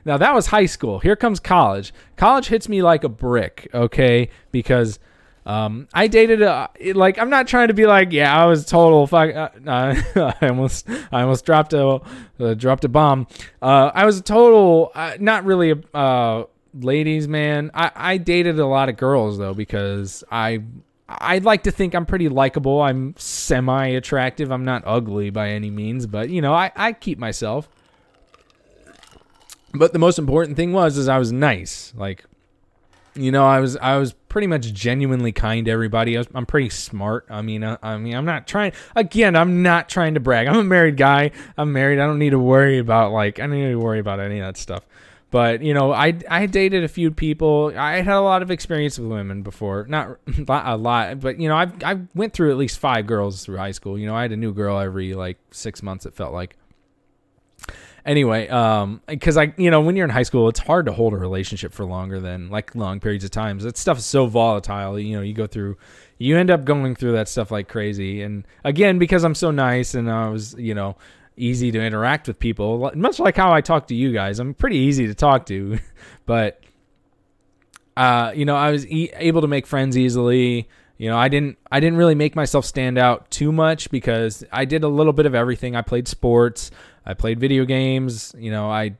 Now that was high school. Here comes college. College hits me like a brick, okay? Because um, I dated a like. I'm not trying to be like, yeah, I was total fuck. Uh, I almost, I almost dropped a, uh, dropped a bomb. Uh, I was a total, uh, not really a uh, ladies man. I, I dated a lot of girls though, because I, I'd like to think I'm pretty likable. I'm semi attractive. I'm not ugly by any means, but you know, I, I keep myself. But the most important thing was, is I was nice. Like, you know, I was, I was pretty much genuinely kind to everybody. I was, I'm pretty smart. I mean, I, I mean, I'm not trying, again, I'm not trying to brag. I'm a married guy. I'm married. I don't need to worry about like, I don't need to worry about any of that stuff. But, you know, I, I dated a few people. I had a lot of experience with women before. Not a lot, but, you know, I've, I went through at least five girls through high school. You know, I had a new girl every like six months, it felt like. Anyway, um, because I, you know, when you're in high school, it's hard to hold a relationship for longer than like long periods of time. That stuff is so volatile. You know, you go through, you end up going through that stuff like crazy. And again, because I'm so nice and I was, you know, easy to interact with people, much like how I talk to you guys. I'm pretty easy to talk to, but, uh, you know, I was e- able to make friends easily. You know, I didn't I didn't really make myself stand out too much because I did a little bit of everything. I played sports, I played video games, you know, I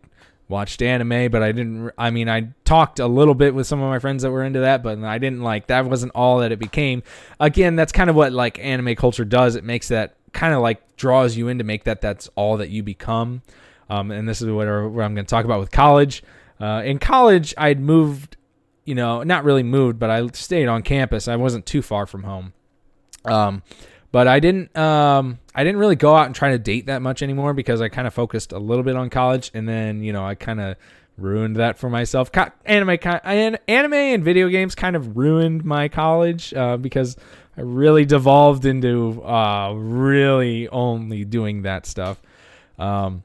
watched anime, but I didn't I mean, I talked a little bit with some of my friends that were into that, but I didn't like that wasn't all that it became. Again, that's kind of what like anime culture does. It makes that kind of like draws you in to make that that's all that you become. Um, and this is what, what I'm going to talk about with college. Uh, in college, I'd moved You know, not really moved, but I stayed on campus. I wasn't too far from home, um, but I didn't. Um, I didn't really go out and try to date that much anymore because I kind of focused a little bit on college, and then you know I kind of ruined that for myself. Co- anime, and anime and video games kind of ruined my college uh, because I really devolved into uh, really only doing that stuff. Um,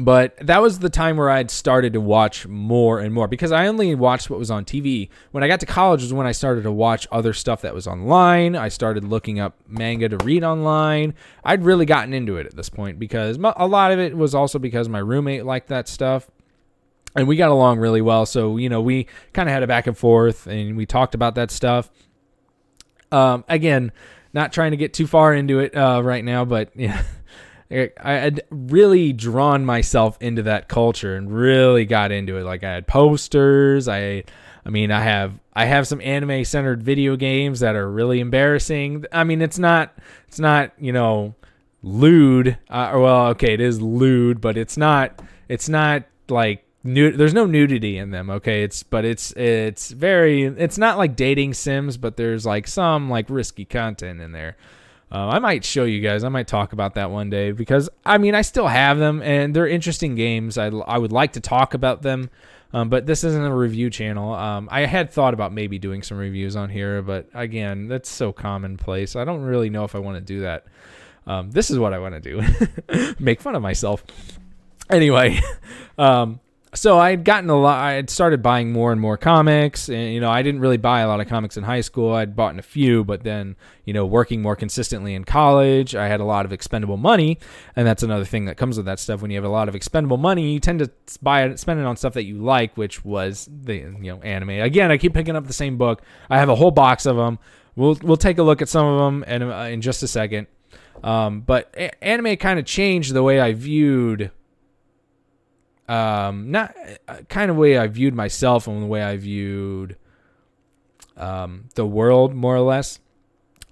But that was the time where I had started to watch more and more because I only watched what was on T V. When I got to college was when I started to watch other stuff that was online. I started looking up manga to read online. I'd really gotten into it at this point because a lot of it was also because my roommate liked that stuff. And we got along really well. So, you know, we kind of had a back and forth and we talked about that stuff. Um, again, not trying to get too far into it uh, right now, but yeah. I had really drawn myself into that culture and really got into it. Like I had posters. I, I mean, I have, I have some anime centered video games that are really embarrassing. I mean, it's not, it's not, you know, lewd. Uh, well, okay, it is lewd, but it's not, it's not like nude. There's no nudity in them. Okay. It's, but it's, it's very, it's not like dating sims, but there's like some like risky content in there. Uh, I might show you guys. I might talk about that one day because, I mean, I still have them and they're interesting games. I, I would like to talk about them, um, but this isn't a review channel. Um, I had thought about maybe doing some reviews on here, but again, that's so commonplace. I don't really know if I want to do that. Um, this is what I want to do. Make fun of myself. Anyway, um, so I had gotten a lot. I had started buying more and more comics, and you know I didn't really buy a lot of comics in high school. I'd bought a few, but then you know working more consistently in college, I had a lot of expendable money, and that's another thing that comes with that stuff. When you have a lot of expendable money, you tend to buy it, spend it on stuff that you like, which was the you know anime. Again, I keep picking up the same book. I have a whole box of them. We'll we'll take a look at some of them and uh, in just a second. Um, but a- anime kind of changed the way I viewed. um, not uh, kind of way I viewed myself and the way I viewed um, the world, more or less,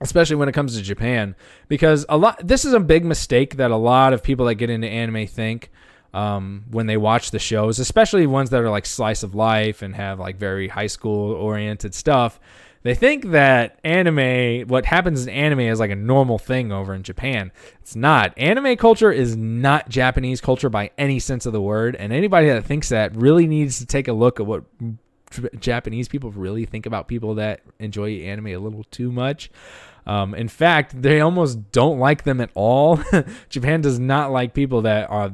especially when it comes to Japan, because a lot, this is a big mistake that a lot of people that get into anime think um, when they watch the shows, especially ones that are like slice of life and have like very high school oriented stuff. They think that anime, what happens in anime is like a normal thing over in Japan. It's not. Anime culture is not Japanese culture by any sense of the word. And anybody that thinks that really needs to take a look at what Japanese people really think about people that enjoy anime a little too much. Um, in fact, they almost don't like them at all. Japan does not like people that are,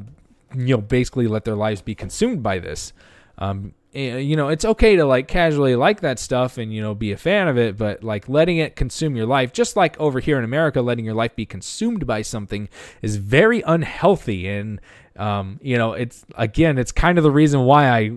you know, basically let their lives be consumed by this. Um, You know, it's okay to like casually like that stuff and, you know, be a fan of it, but like letting it consume your life, just like over here in America, letting your life be consumed by something is very unhealthy. And, um, you know, it's, again, it's kind of the reason why I,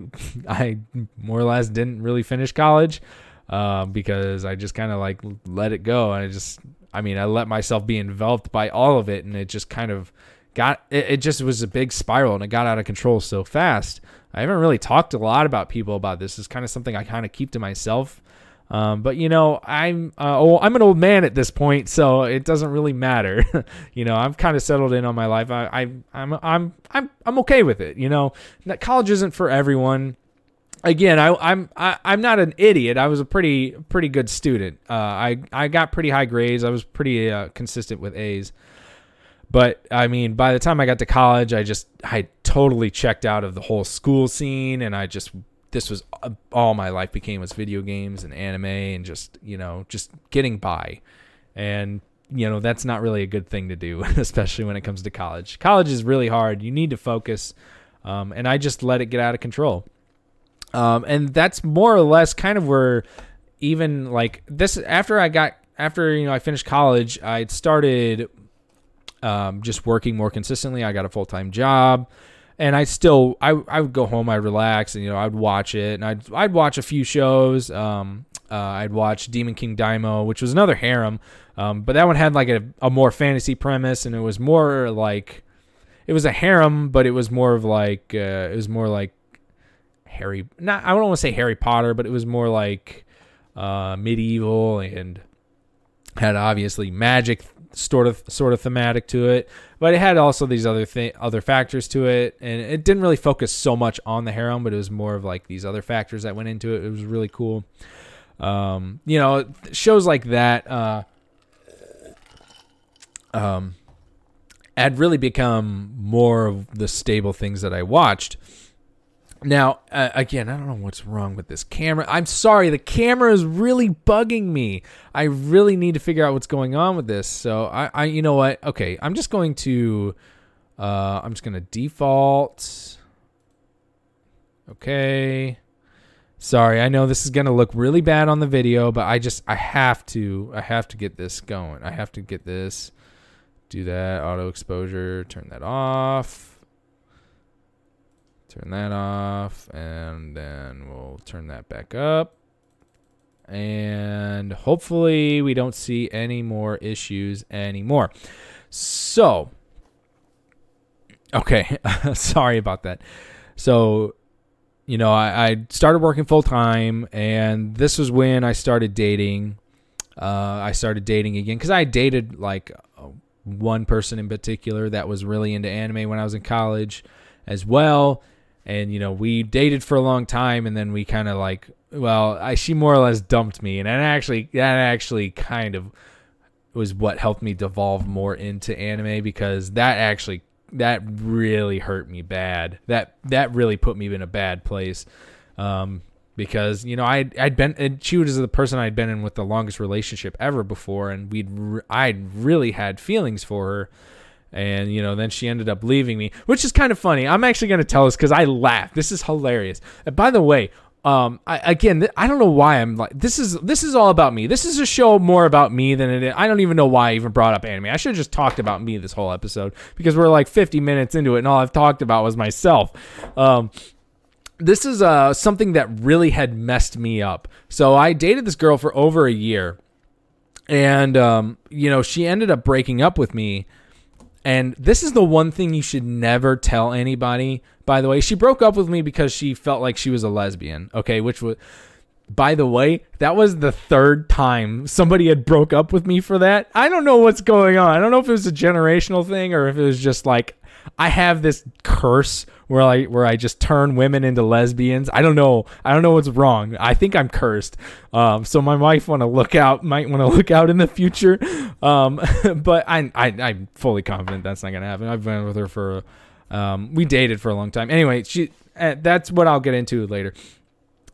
I more or less didn't really finish college, uh, because I just kind of like let it go. And I just, I mean, I let myself be enveloped by all of it, and it just kind of got, it, it just was a big spiral, and it got out of control so fast. I haven't really talked a lot about people about this. It's kind of something I kind of keep to myself. Um, but, you know, I'm uh, oh, I'm an old man at this point, so it doesn't really matter. You know, I've kind of settled in on my life. I, I, I'm I'm I'm I'm okay with it. You know, college isn't for everyone. Again, I, I'm I, I'm not an idiot. I was a pretty pretty good student. Uh, I I got pretty high grades. I was pretty uh, consistent with A's. But I mean, by the time I got to college, I just, I totally checked out of the whole school scene. And I just, this was all my life became was video games and anime and just, you know, just getting by. And, you know, that's not really a good thing to do, especially when it comes to college. College is really hard. You need to focus. Um, and I just let it get out of control. Um, and that's more or less kind of where even like this, after I got, after, you know, I finished college, I started Um, just working more consistently. I got a full-time job, and I still, I, I would go home, I'd relax, and, you know, I'd watch it, and I'd, I'd watch a few shows. Um, uh, I'd watch Demon King Daimo, which was another harem. Um, but that one had like a, a more fantasy premise, and it was more like, it was a harem, but it was more of like, uh, it was more like Harry, not, I don't want to say Harry Potter, but it was more like, uh, medieval, and had obviously magic sort of sort of thematic to it, but it had also these other thing other factors to it, and it didn't really focus so much on the harem, but it was more of like these other factors that went into it. It was really cool. Um you know, shows like that uh um had really become more of the stable things that I watched. Now, uh, again, I don't know what's wrong with this camera. I'm sorry. The camera is really bugging me. I really need to figure out what's going on with this. So I, I you know what? Okay. I'm just going to, uh, I'm just going to default. Okay. Sorry. I know this is going to look really bad on the video, but I just, I have to, I have to get this going. I have to get this, do that auto exposure, turn that off. Turn that off, and then we'll turn that back up. And hopefully we don't see any more issues anymore. So, okay, sorry about that. So, you know, I, I started working full-time, and this was when I started dating. Uh, I started dating again, because I dated, like, one person in particular that was really into anime when I was in college as well. And, you know, we dated for a long time, and then we kind of like, well, I, she more or less dumped me. And that actually, that actually kind of was what helped me devolve more into anime, because that actually, that really hurt me bad. That, that really put me in a bad place. Um, because, you know, I, I'd been, and she was the person I'd been in with the longest relationship ever before. And we'd, I'd really had feelings for her. And, you know, then she ended up leaving me, which is kind of funny. I'm actually going to tell this because I laughed. This is hilarious. And by the way, um, I, again, th- I don't know why I'm like, this is, this is all about me. This is a show more about me than it is. I don't even know why I even brought up anime. I should have just talked about me this whole episode, because we're like fifty minutes into it, and all I've talked about was myself. Um, this is uh, something that really had messed me up. So I dated this girl for over a year, and, um, you know, she ended up breaking up with me. And this is the one thing you should never tell anybody. By the way, she broke up with me because she felt like she was a lesbian. Okay, which was, by the way, that was the third time somebody had broke up with me for that. I don't know what's going on. I don't know if it was a generational thing or if it was just like, I have this curse where I where I just turn women into lesbians. I don't know. I don't know what's wrong. I think I'm cursed. Um, so my wife want to look out. Might want to look out in the future. Um, but I, I I'm fully confident that's not gonna happen. I've been with her for um, we dated for a long time. Anyway, she uh, that's what I'll get into later.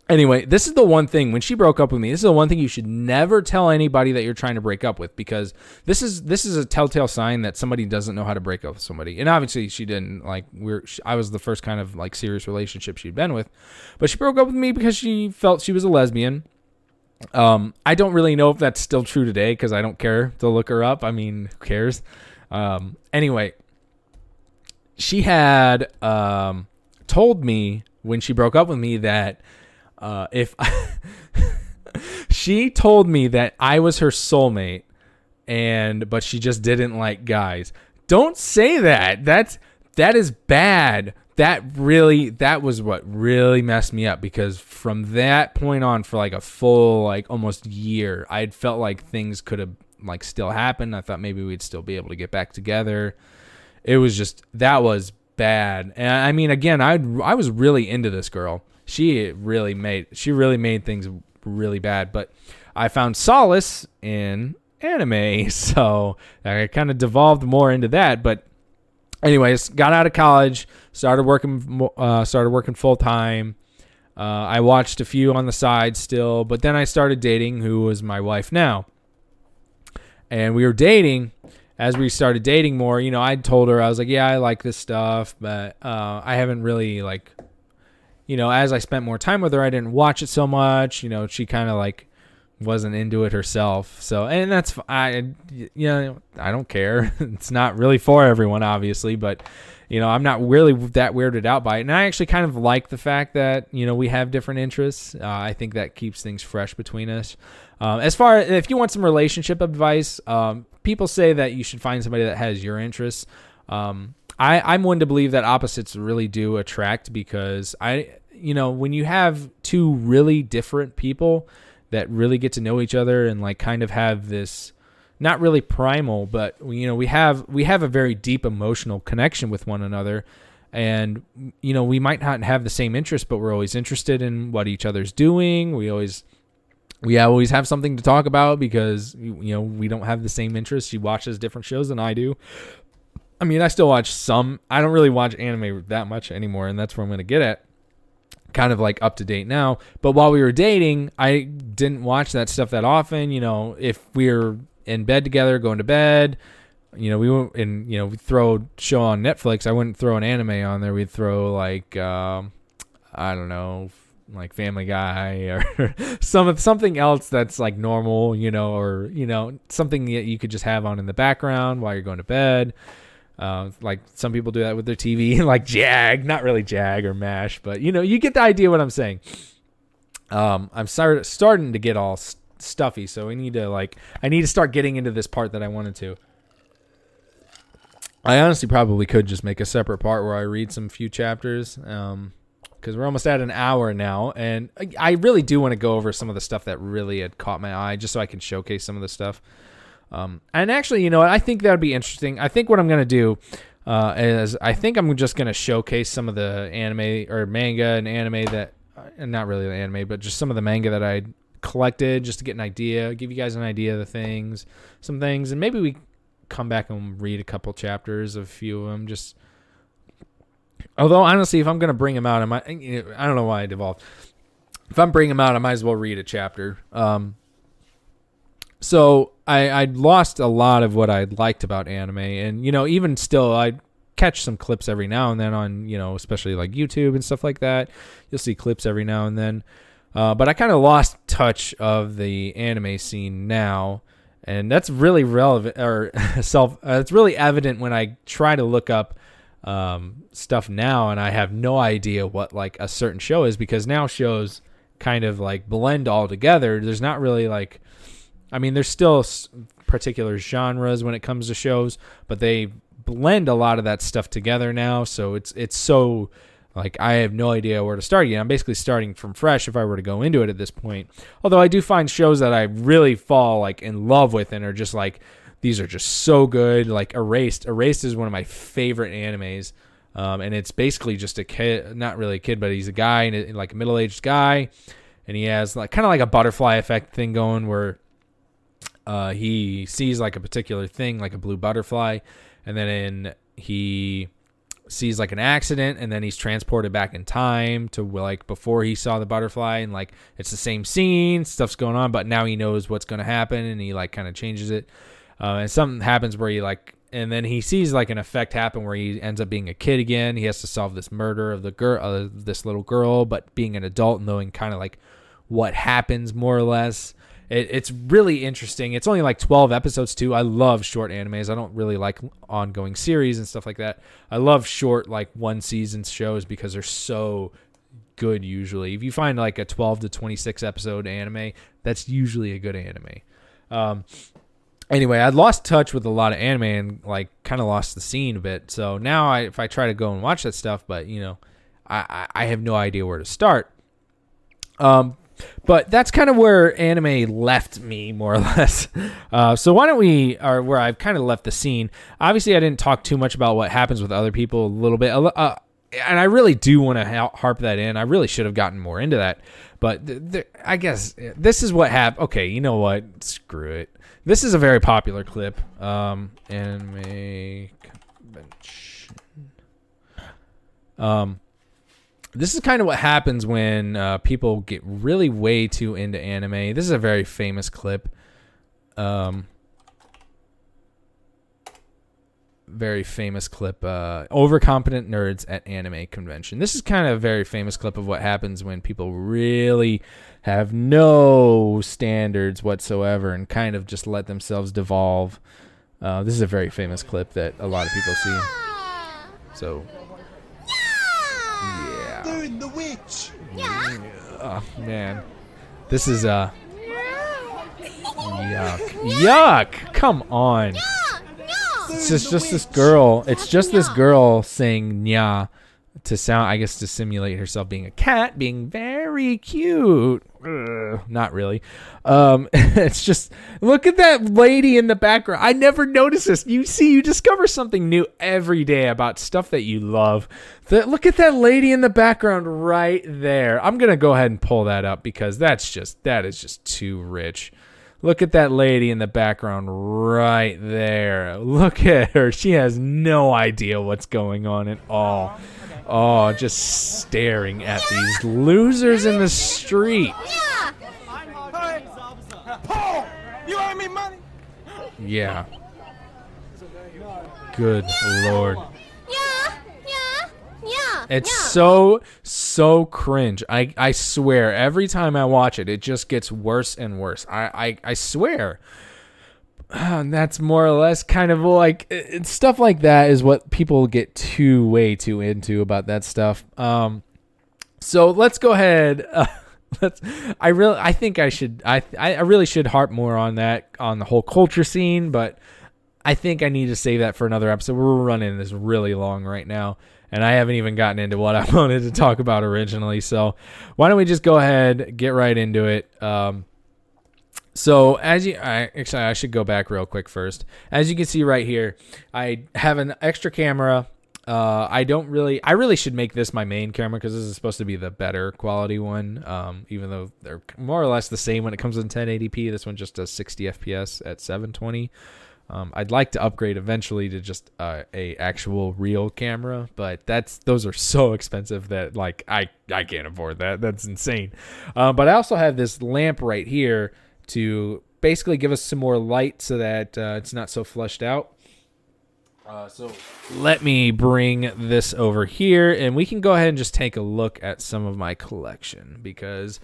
Anyway, this is the one thing when she broke up with me. This is the one thing you should never tell anybody that you're trying to break up with, because this is this is a telltale sign that somebody doesn't know how to break up with somebody. And obviously, she didn't. Like we're, I was the first kind of like serious relationship she'd been with, but she broke up with me because she felt she was a lesbian. Um, I don't really know if that's still true today because I don't care to look her up. I mean, who cares? Um, anyway, she had um told me when she broke up with me that. Uh, if I, she told me that I was her soulmate, and but she just didn't like guys. Don't say that. That's that is bad. That really that was what really messed me up, because from that point on for like a full like almost year, I felt like things could have like still happened. I thought maybe we'd still be able to get back together. It was just that was bad. And I mean, again, I I was really into this girl. She really made she really made things really bad, but I found solace in anime, so I kind of devolved more into that. But anyways, got out of college, started working uh, started working full time. Uh, I watched a few on the side still, but then I started dating who is my wife now, and we were dating. As we started dating more, you know, I told her I was like, yeah, I like this stuff, but uh, I haven't really like. You know, as I spent more time with her, I didn't watch it so much. You know, she kind of like wasn't into it herself. So, and that's, I, you know, I don't care. It's not really for everyone, obviously, but, you know, I'm not really that weirded out by it. And I actually kind of like the fact that, you know, we have different interests. Uh, I think that keeps things fresh between us. Um, as far as if you want some relationship advice, um, people say that you should find somebody that has your interests. Um, I, I'm one to believe that opposites really do attract, because I, you know, when you have two really different people that really get to know each other and like kind of have this, not really primal, but you know, we have, we have a very deep emotional connection with one another, and, you know, we might not have the same interest, but we're always interested in what each other's doing. We always, we always have something to talk about because, you know, we don't have the same interests. She watches different shows than I do. I mean, I still watch some. I don't really watch anime that much anymore, and that's where I'm going to get at. Kind of like up to date now. But while we were dating, I didn't watch that stuff that often. You know, if we were in bed together, going to bed, you know, we went and, you know, we'd throw a show on Netflix. I wouldn't throw an anime on there. We'd throw like, um, I don't know, like Family Guy or some something else that's like normal, you know, or, you know, something that you could just have on in the background while you're going to bed. Uh, like some people do that with their T V, like Jag, not really Jag or MASH, but you know, you get the idea what I'm saying. Um, I'm start, starting to get all st- stuffy. So we need to like, I need to start getting into this part that I wanted to. I honestly probably could just make a separate part where I read some few chapters. Um, cause we're almost at an hour now. And I, I really do want to go over some of the stuff that really had caught my eye just so I can showcase some of the stuff. Um, and actually, you know what? I think that would be interesting. I think what I'm going to do uh, is I think I'm just going to showcase some of the anime or manga and anime that, and not really the anime, but just some of the manga that I collected just to get an idea, give you guys an idea of the things, some things. And maybe we come back and read a couple chapters of a few of them. Just, although honestly, if I'm going to bring them out, I might, I don't know why I devolved. If I'm bringing them out, I might as well read a chapter. Um, So I, I lost a lot of what I liked about anime, and, you know, even still, I catch some clips every now and then on, you know, especially like YouTube and stuff like that. You'll see clips every now and then. Uh, but I kind of lost touch of the anime scene now. And that's really relevant or self, uh, it's really evident when I try to look up um, stuff now, and I have no idea what like a certain show is, because now shows kind of like blend all together. There's not really like, I mean, there's still particular genres when it comes to shows, but they blend a lot of that stuff together now. So it's it's so, like, I have no idea where to start again. I'm basically starting from fresh if I were to go into it at this point. Although I do find shows that I really fall, like, in love with and are just like, these are just so good. Like Erased. Erased is one of my favorite animes. Um, and it's basically just a kid, not really a kid, but he's a guy, and it, like a middle-aged guy. And he has like kind of like a butterfly effect thing going where uh, he sees like a particular thing, like a blue butterfly. And then in, he sees like an accident, and then he's transported back in time to like before he saw the butterfly. And like it's the same scene, stuff's going on, but now he knows what's going to happen, and he like kind of changes it. Uh, and something happens where he like, and then he sees like an effect happen where he ends up being a kid again. He has to solve this murder of the girl, uh, this little girl, but being an adult and knowing kind of like what happens more or less. It, it's really interesting. It's only like twelve episodes too. I love short animes. I don't really like ongoing series and stuff like that. I love short like one season shows because they're so good usually. If you find like a twelve to twenty-six episode anime, that's usually a good anime. Um, Anyway, I lost touch with a lot of anime and like kind of lost the scene a bit. So now I, if I try to go and watch that stuff, but you know, I, I have no idea where to start. Um, but that's kind of where anime left me more or less. Uh, so why don't we, or where I've kind of left the scene. Obviously, I didn't talk too much about what happens with other people a little bit. Uh, and I really do want to harp that in. I really should have gotten more into that. But th- th- I guess this is what happened. Okay, you know what? Screw it. This is a very popular clip. Um, anime convention. Um, this is kind of what happens when uh, people get really way too into anime. This is a very famous clip. Um, very famous clip. Uh, overconfident nerds at anime convention. This is kind of a very famous clip of what happens when people really have no standards whatsoever and kind of just let themselves devolve. Uh, this is a very famous clip that a lot of people see. So, yeah. They're in the witch. Yeah. Oh man, this is uh. Yuck! Yuck! Come on. It's just, just this girl. It's just this girl saying "nya" to sound, I guess, to simulate herself being a cat, being very cute. Ugh, not really. Um, it's just, look at that lady in the background. I never noticed this. You see, you discover something new every day about stuff that you love. The, look at that lady in the background right there. I'm gonna go ahead and pull that up because that's just that is just too rich. Look at that lady in the background right there. Look at her. She has no idea what's going on at all. Oh, just staring at these losers in the street. Yeah. Good Lord. It's yeah. so, so cringe. I, I swear, every time I watch it, it just gets worse and worse. I, I, I swear. And that's more or less kind of like, it's stuff like that is what people get too, way too into about that stuff. Um, so let's go ahead. Uh, let's, I really, I think I should, I, I really should harp more on that, on the whole culture scene, but I think I need to save that for another episode. We're running this really long right now. And I haven't even gotten into what I wanted to talk about originally. So why don't we just go ahead, get right into it. Um, so as you, I, actually, I should go back real quick first. As you can see right here, I have an extra camera. Uh, I don't really, I really should make this my main camera because this is supposed to be the better quality one. Um, even though they're more or less the same when it comes in ten eighty p, this one just does sixty F P S at seven twenty. Um, I'd like to upgrade eventually to just uh, a actual real camera, but that's those are so expensive that like I, I can't afford that. That's insane. Uh, but I also have this lamp right here to basically give us some more light so that uh, it's not so flushed out. Uh, so let me bring this over here, and we can go ahead and just take a look at some of my collection because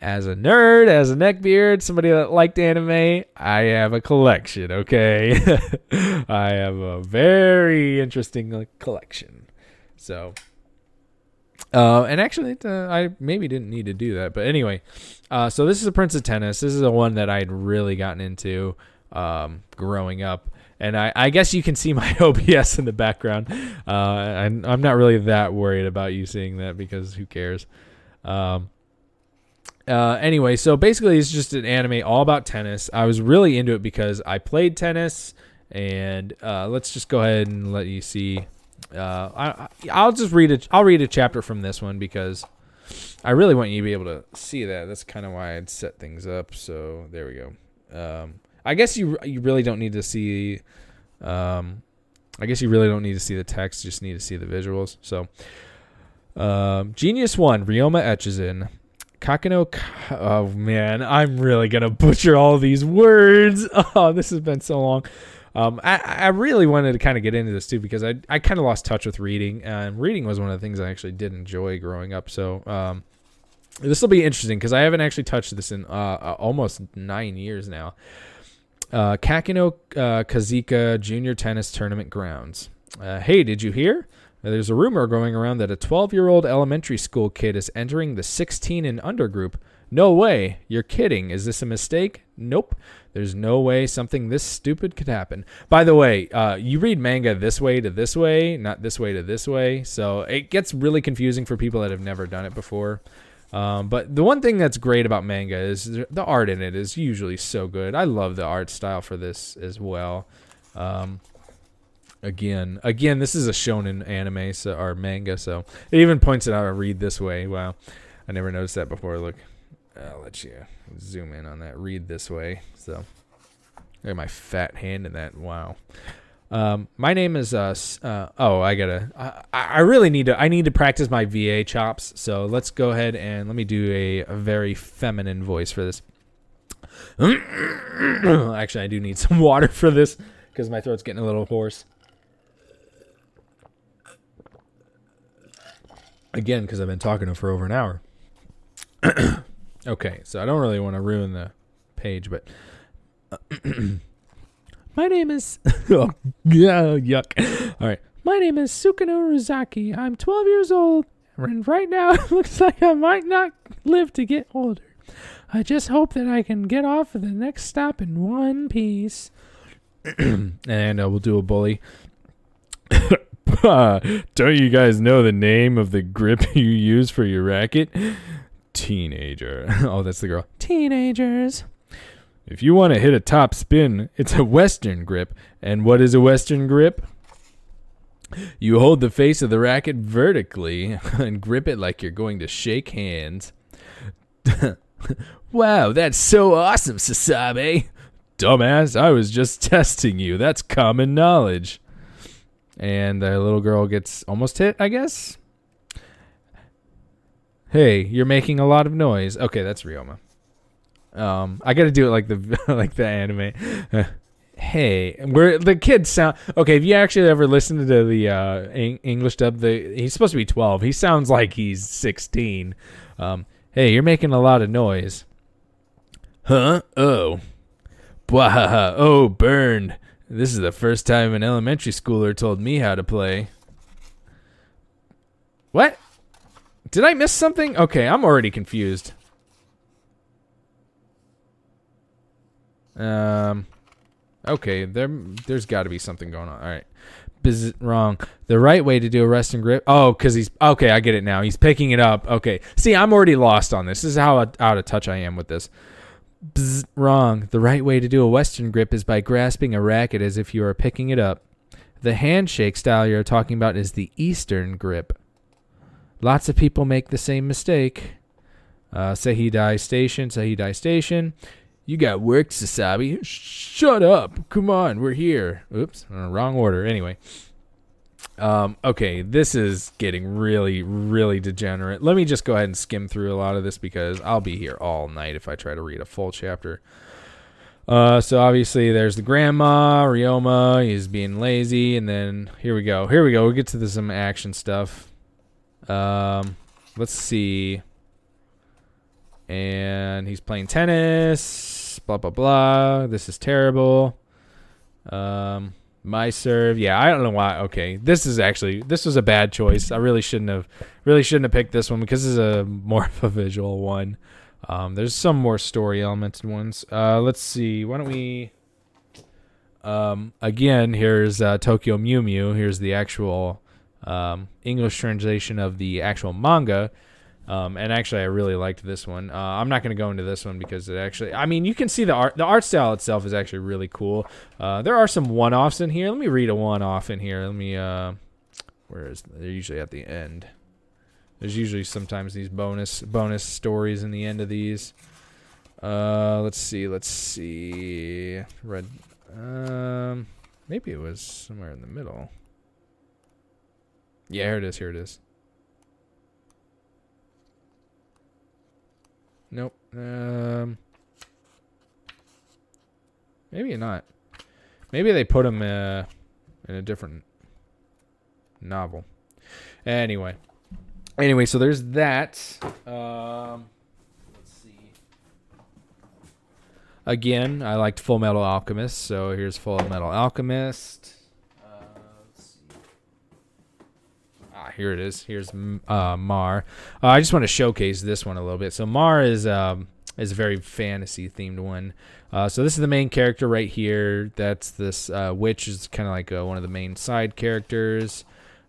as a nerd, as a neckbeard, somebody that liked anime, I have a collection, okay? I have a very interesting collection. So, uh, and actually, uh, I maybe didn't need to do that. But anyway, uh, so this is the Prince of Tennis. This is the one that I had really gotten into um, growing up. And I, I guess you can see my O B S in the background. Uh, I'm, I'm not really that worried about you seeing that because who cares? Um, uh, anyway, so basically it's just an anime all about tennis. I was really into it because I played tennis. And uh, let's just go ahead and let you see. Uh, I, I'll just read it. I'll read a chapter from this one because I really want you to be able to see that. That's kind of why I'd set things up. So there we go. Um, I guess you you really don't need to see. Um, I guess you really don't need to see the text. Just need to see the visuals. So, um, Genius One, Ryoma Echizen, Kakano. Ka- oh man, I'm really gonna butcher all these words. Oh, this has been so long. Um, I, I really wanted to kind of get into this too because I I kind of lost touch with reading, and reading was one of the things I actually did enjoy growing up. So um, this will be interesting because I haven't actually touched this in uh, almost nine years now. Uh, Kakino uh, Kazika Junior Tennis Tournament Grounds. Uh, hey, did you hear? There's a rumor going around that a twelve-year-old elementary school kid is entering the sixteen and under group. No way. You're kidding. Is this a mistake? Nope. There's no way something this stupid could happen. By the way, uh, you read manga this way to this way, not this way to this way. So it gets really confusing for people that have never done it before. Um, but the one thing that's great about manga is the art in it is usually so good. I love the art style for this as well. Um, again, again, this is a shonen anime so, or manga, so it even points it out to read this way. Wow. I never noticed that before. Look. I'll let you zoom in on that. Read this way. So, look at my fat hand in that. Wow. Um, my name is. Uh, uh, oh, I gotta. I, I really need to. I need to practice my V A chops. So let's go ahead and let me do a, a very feminine voice for this. Actually, I do need some water for this because my throat's getting a little hoarse. Again, because I've been talking to him for over an hour. Okay, so I don't really want to ruin the page, but my name is oh, yuck. All right, my name is Sukino Ruzaki. I'm twelve years old, and right now it looks like I might not live to get older. I just hope that I can get off of the next stop in one piece. And uh, we'll do a bully. Don't you guys know the name of the grip you use for your racket? Teenager. Oh, that's the girl. Teenagers. If you want to hit a top spin, it's a Western grip. And what is a Western grip? You hold the face of the racket vertically and grip it like you're going to shake hands. Wow, that's so awesome, Sasabe. Dumbass, I was just testing you. That's common knowledge. And the little girl gets almost hit, I guess. Hey, you're making a lot of noise. Okay, that's Ryoma. Um, I gotta do it like the like the anime. Hey, where the kids sound. Okay, if you actually ever listened to the uh, en- English dub, the he's supposed to be twelve. He sounds like he's sixteen. Um, hey, you're making a lot of noise. Huh? Oh, bwahaha! Oh, burned. This is the first time an elementary schooler told me how to play. What? Did I miss something? Okay, I'm already confused. Um, okay, there, there's got to be something going on. All right, Biz- wrong. The right way to do a rest and grip. Oh, because he's okay. I get it now. He's picking it up. Okay, see, I'm already lost on this. This is how out of touch I am with this. Biz- wrong. The right way to do a Western grip is by grasping a racket as if you are picking it up. The handshake style you're talking about is the Eastern grip. Lots of people make the same mistake. Uh, Sehidai Station, Sehidai Station. You got work, Sasabi. Shut up. Come on, we're here. Oops, wrong order. Anyway. Um, okay, this is getting really, really degenerate. Let me just go ahead and skim through a lot of this because I'll be here all night if I try to read a full chapter. Uh, so obviously there's the grandma, Ryoma, he's being lazy, and then here we go. Here we go. We'll get to the, some action stuff. Um, let's see. And he's playing tennis, blah, blah, blah. This is terrible. Um, my serve. Yeah, I don't know why. Okay. This is actually, this was a bad choice. I really shouldn't have, really shouldn't have picked this one because this is a more of a visual one. Um, there's some more story elemented ones. Uh, let's see. Why don't we, Um, again, here's uh, Tokyo Mew Mew. Here's the actual um, English translation of the actual manga. Um, and actually, I really liked this one. Uh, I'm not going to go into this one because it actually... I mean, you can see the art. The art style itself is actually really cool. Uh, there are some one-offs in here. Let me read a one-off in here. Let me... Uh, where is... They're usually at the end. There's usually sometimes these bonus bonus stories in the end of these. Uh, let's see. Let's see. Red... Um, maybe it was somewhere in the middle. Yeah, here it is. Here it is. Nope. Um, maybe not. Maybe they put them uh, in a different novel. Anyway. Anyway, so there's that. Um, let's see. Again, I liked Full Metal Alchemist, so here's Full Metal Alchemist. Uh, let's see. Ah, here it is. Here's uh, Mar. Uh, I just want to showcase this one a little bit. So Mar is um, is a very fantasy themed one. Uh, so this is the main character right here. That's this uh, witch is kind of like uh, one of the main side characters.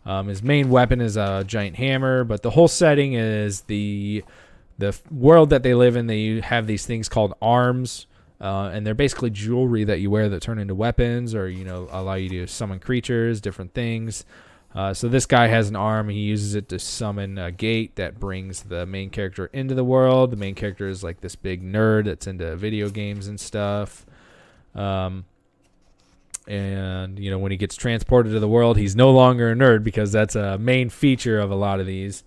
Um, his main weapon is a giant hammer, but the whole setting is the the world that they live in. They have these things called arms, uh, and they're basically jewelry that you wear that turn into weapons or, you know, allow you to summon creatures, different things. Uh, so this guy has an arm. He uses it to summon a gate that brings the main character into the world. The main character is like this big nerd that's into video games and stuff. Um And, you know, when he gets transported to the world, he's no longer a nerd because that's a main feature of a lot of these.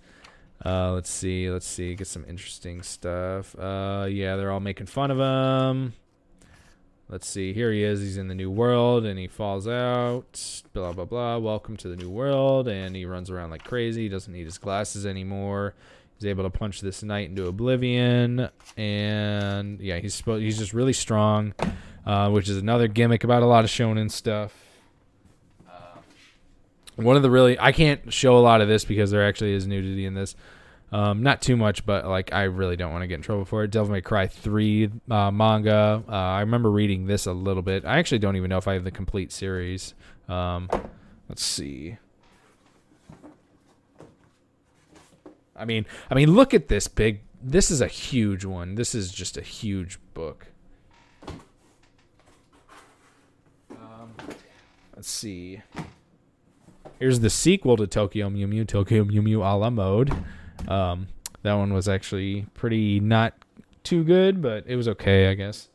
Uh, let's see. Let's see. Get some interesting stuff. Uh, yeah, they're all making fun of him. Let's see. Here he is. He's in the new world and he falls out. Blah, blah, blah. Welcome to the new world. And he runs around like crazy. He doesn't need his glasses anymore. He's able to punch this knight into oblivion. And, yeah, he's spo- he's just really strong. Uh, which is another gimmick about a lot of shonen stuff. Uh, one of the really... I can't show a lot of this because there actually is nudity in this. Um, not too much, but like I really don't want to get in trouble for it. Devil May Cry three uh, manga. Uh, I remember reading this a little bit. I actually don't even know if I have the complete series. Um, let's see. I mean, I mean, look at this big... This is a huge one. This is just a huge book. Let's see. Here's the sequel to Tokyo Mew Mew, Tokyo Mew Mew a la mode. Um, that one was actually pretty not too good, but it was okay, I guess.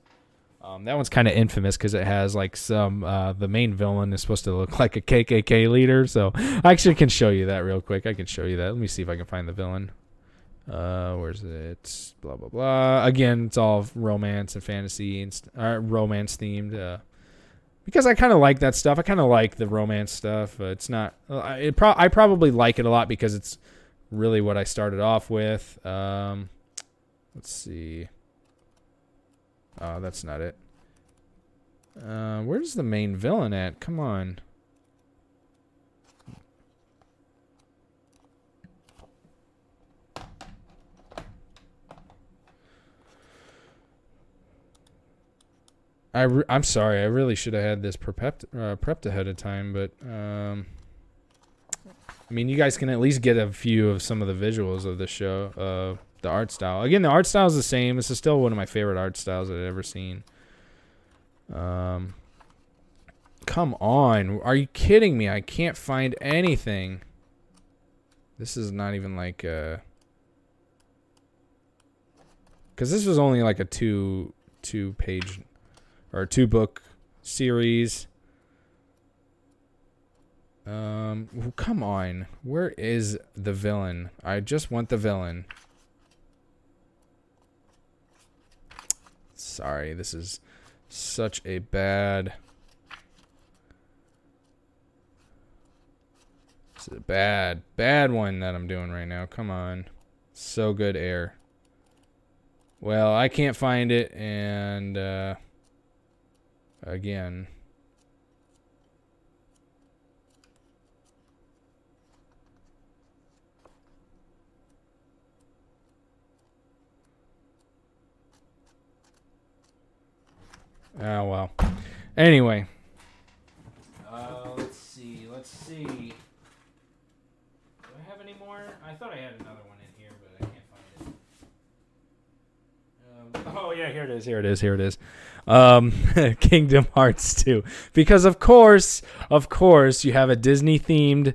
Um, that one's kind of infamous because it has like some, uh, the main villain is supposed to look like a K K K leader. So I actually can show you that real quick. I can show you that. Let me see if I can find the villain. Uh, where's it? Blah, blah, blah. Again, it's all romance and fantasy and st- uh, romance themed. Uh, Because I kind of like that stuff. I kind of like the romance stuff. Uh, it's not. It pro- I probably like it a lot because it's really what I started off with. Um, let's see. Oh, that's not it. Uh, where's the main villain at? Come on. I re- I'm sorry. I really should have had this prepped, uh, prepped ahead of time, but um, I mean, you guys can at least get a view of some of the visuals of the show, uh, the art style. Again, the art style is the same. This is still one of my favorite art styles that I've ever seen. Um, come on. Are you kidding me? I can't find anything. This is not even like a... Because this was only like a two, two page... or two book series. Um, oh, come on. Where is the villain? I just want the villain. Sorry, this is such a bad... This is a bad, bad one that I'm doing right now. Come on. So good air. Well, I can't find it, and... Uh, Again. Oh, well. Anyway, see. Do I have any more? I thought I had another one in here, but I can't find it. Um, oh, yeah, here it is, here it is, here it is. Um, Kingdom Hearts two. Because, of course, of course, you have a Disney-themed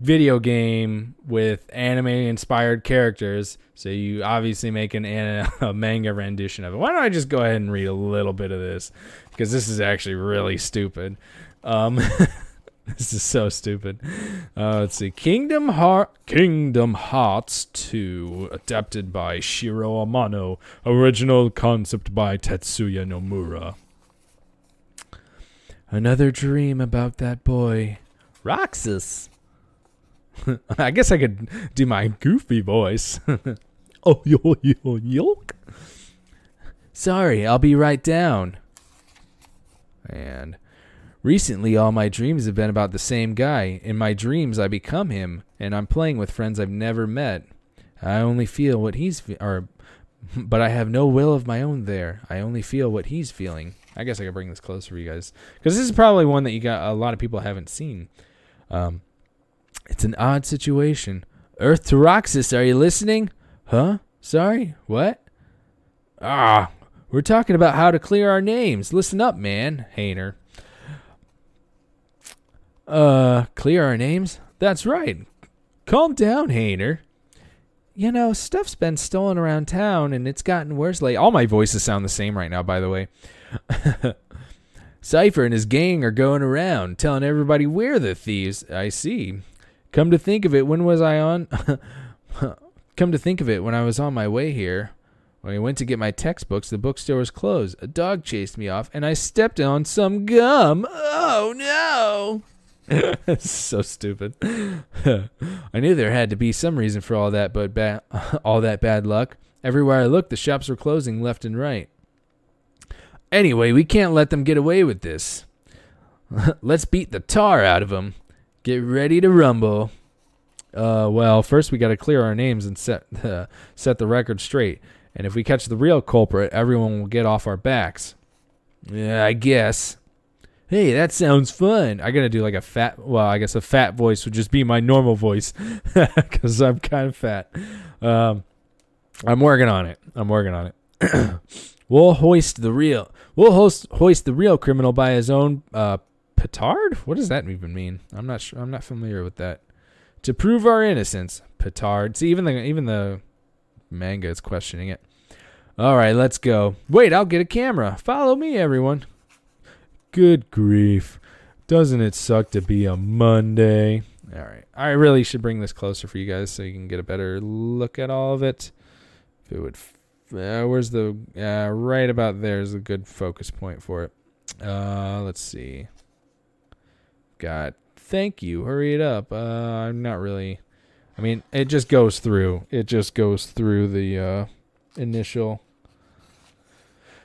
video game with anime-inspired characters, so you obviously make an, a manga rendition of it. Why don't I just go ahead and read a little bit of this? Because this is actually really stupid. Um, this is so stupid. Uh, let's see. Kingdom Heart, Kingdom Hearts two, adapted by Shiro Amano. Original concept by Tetsuya Nomura. Another dream about that boy, Roxas. I guess I could do my goofy voice. Oh, yo, yo, yo. Sorry, I'll be right down. And recently, all my dreams have been about the same guy. In my dreams, I become him, and I'm playing with friends I've never met. I only feel what he's, fe- or, but I have no will of my own there. I only feel what he's feeling. I guess I could bring this closer for you guys, because this is probably one that you got a lot of people haven't seen. Um. It's an odd situation. Earth to Roxas, are you listening? Huh? Sorry? What? Ah, we're talking about how to clear our names. Listen up, man. Hainer. Uh, clear our names? That's right. Calm down, Hainer. You know, stuff's been stolen around town, and it's gotten worse lately. All my voices sound the same right now, by the way. Cypher and his gang are going around, telling everybody we're the thieves. I see. Come to think of it, when was I on? Come to think of it, when I was on my way here, when I went to get my textbooks, the bookstore was closed. A dog chased me off, and I stepped on some gum. Oh, no. So stupid. I knew there had to be some reason for all that, but ba- all that bad luck. Everywhere I looked, the shops were closing left and right. Anyway, we can't let them get away with this. Let's beat the tar out of them. Get ready to rumble. Uh, well, first we got to clear our names and set the, set the record straight. And if we catch the real culprit, everyone will get off our backs. Yeah, I guess. Hey, that sounds fun. I got to do like a fat, well, I guess a fat voice would just be my normal voice because I'm kind of fat. Um, I'm working on it. I'm working on it. We'll hoist the real, we'll host, hoist the real criminal by his own uh petard? What does that even mean? I'm not sure. I'm not familiar with that. To prove our innocence, petard. See, even the even the manga is questioning it. All right, let's go. Wait, I'll get a camera. Follow me, everyone. Good grief. Doesn't it suck to be a Monday? All right. I really should bring this closer for you guys so you can get a better look at all of it. If it would uh, where's the uh, right about there is a good focus point for it. Uh, let's see. God, thank you. Hurry it up. Uh, I'm not really. I mean, it just goes through. It just goes through the uh, initial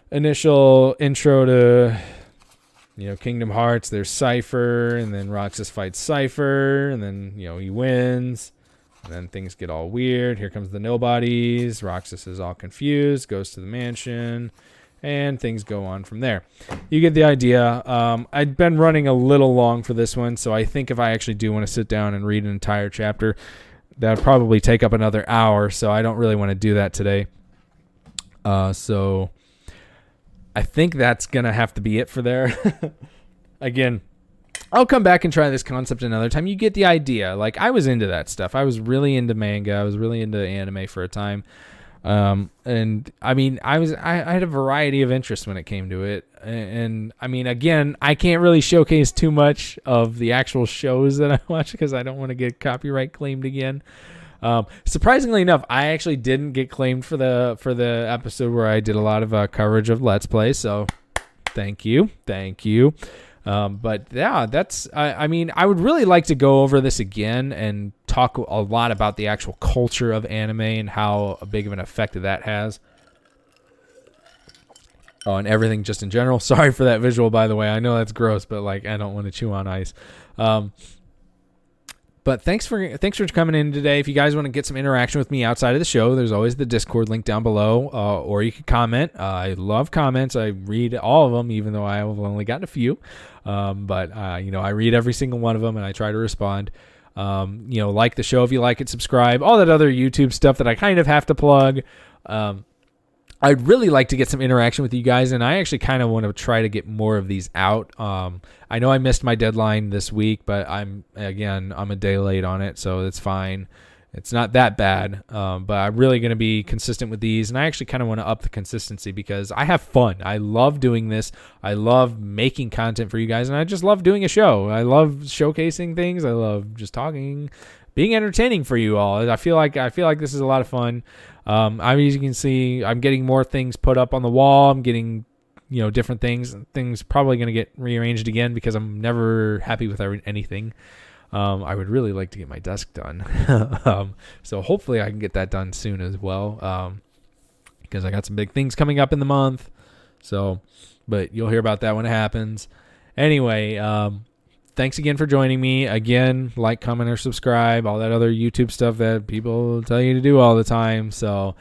initial intro to, you know, Kingdom Hearts. There's Cypher, and then Roxas fights Cypher, and then, you know, he wins. And then things get all weird. Here comes the nobodies. Roxas is all confused. Goes to the mansion. And things go on from there. You get the idea. Um, I've been running a little long for this one, so I think if I actually do want to sit down and read an entire chapter, that would probably take up another hour, so I don't really want to do that today. Uh, so I think that's going to have to be it for there. Again, I'll come back and try this concept another time. You get the idea. Like, I was into that stuff. I was really into manga. I was really into anime for a time. Um, and I mean, I was, I, I had a variety of interests when it came to it. And, and I mean, again, I can't really showcase too much of the actual shows that I watch because I don't want to get copyright claimed again. Um, surprisingly enough, I actually didn't get claimed for the, for the episode where I did a lot of uh, coverage of Let's Play. So thank you. Thank you. Um, but yeah, that's, I, I mean, I would really like to go over this again and talk a lot about the actual culture of anime and how big of an effect that has on everything just in general. Sorry for that visual, by the way. I know that's gross, but like, I don't want to chew on ice. Um, But thanks for thanks for coming in today. If you guys want to get some interaction with me outside of the show, there's always the Discord link down below, uh, or you can comment. Uh, I love comments. I read all of them, even though I have only gotten a few. Um, but uh, you know, I read every single one of them, and I try to respond. Um, you know, like the show if you like it, subscribe, all that other YouTube stuff that I kind of have to plug. Um, I'd really like to get some interaction with you guys, and I actually kind of want to try to get more of these out. Um, I know I missed my deadline this week, but I'm, again, I'm a day late on it, so it's fine. It's not that bad, um, but I'm really going to be consistent with these, and I actually kind of want to up the consistency because I have fun. I love doing this. I love making content for you guys, and I just love doing a show. I love showcasing things. I love just talking, being entertaining for you all. I feel like I feel like this is a lot of fun. Um, I mean, as you can see, I'm getting more things put up on the wall. I'm getting, you know, different things. Things probably going to get rearranged again because I'm never happy with anything. Um, I would really like to get my desk done. um, so hopefully I can get that done soon as well. Um, because I got some big things coming up in the month. So, but you'll hear about that when it happens. Anyway, um, thanks again for joining me. Again, like, comment, or subscribe, all that other YouTube stuff that people tell you to do all the time. So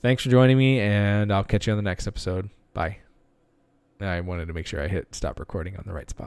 thanks for joining me, and I'll catch you on the next episode. Bye. I wanted to make sure I hit stop recording on the right spot.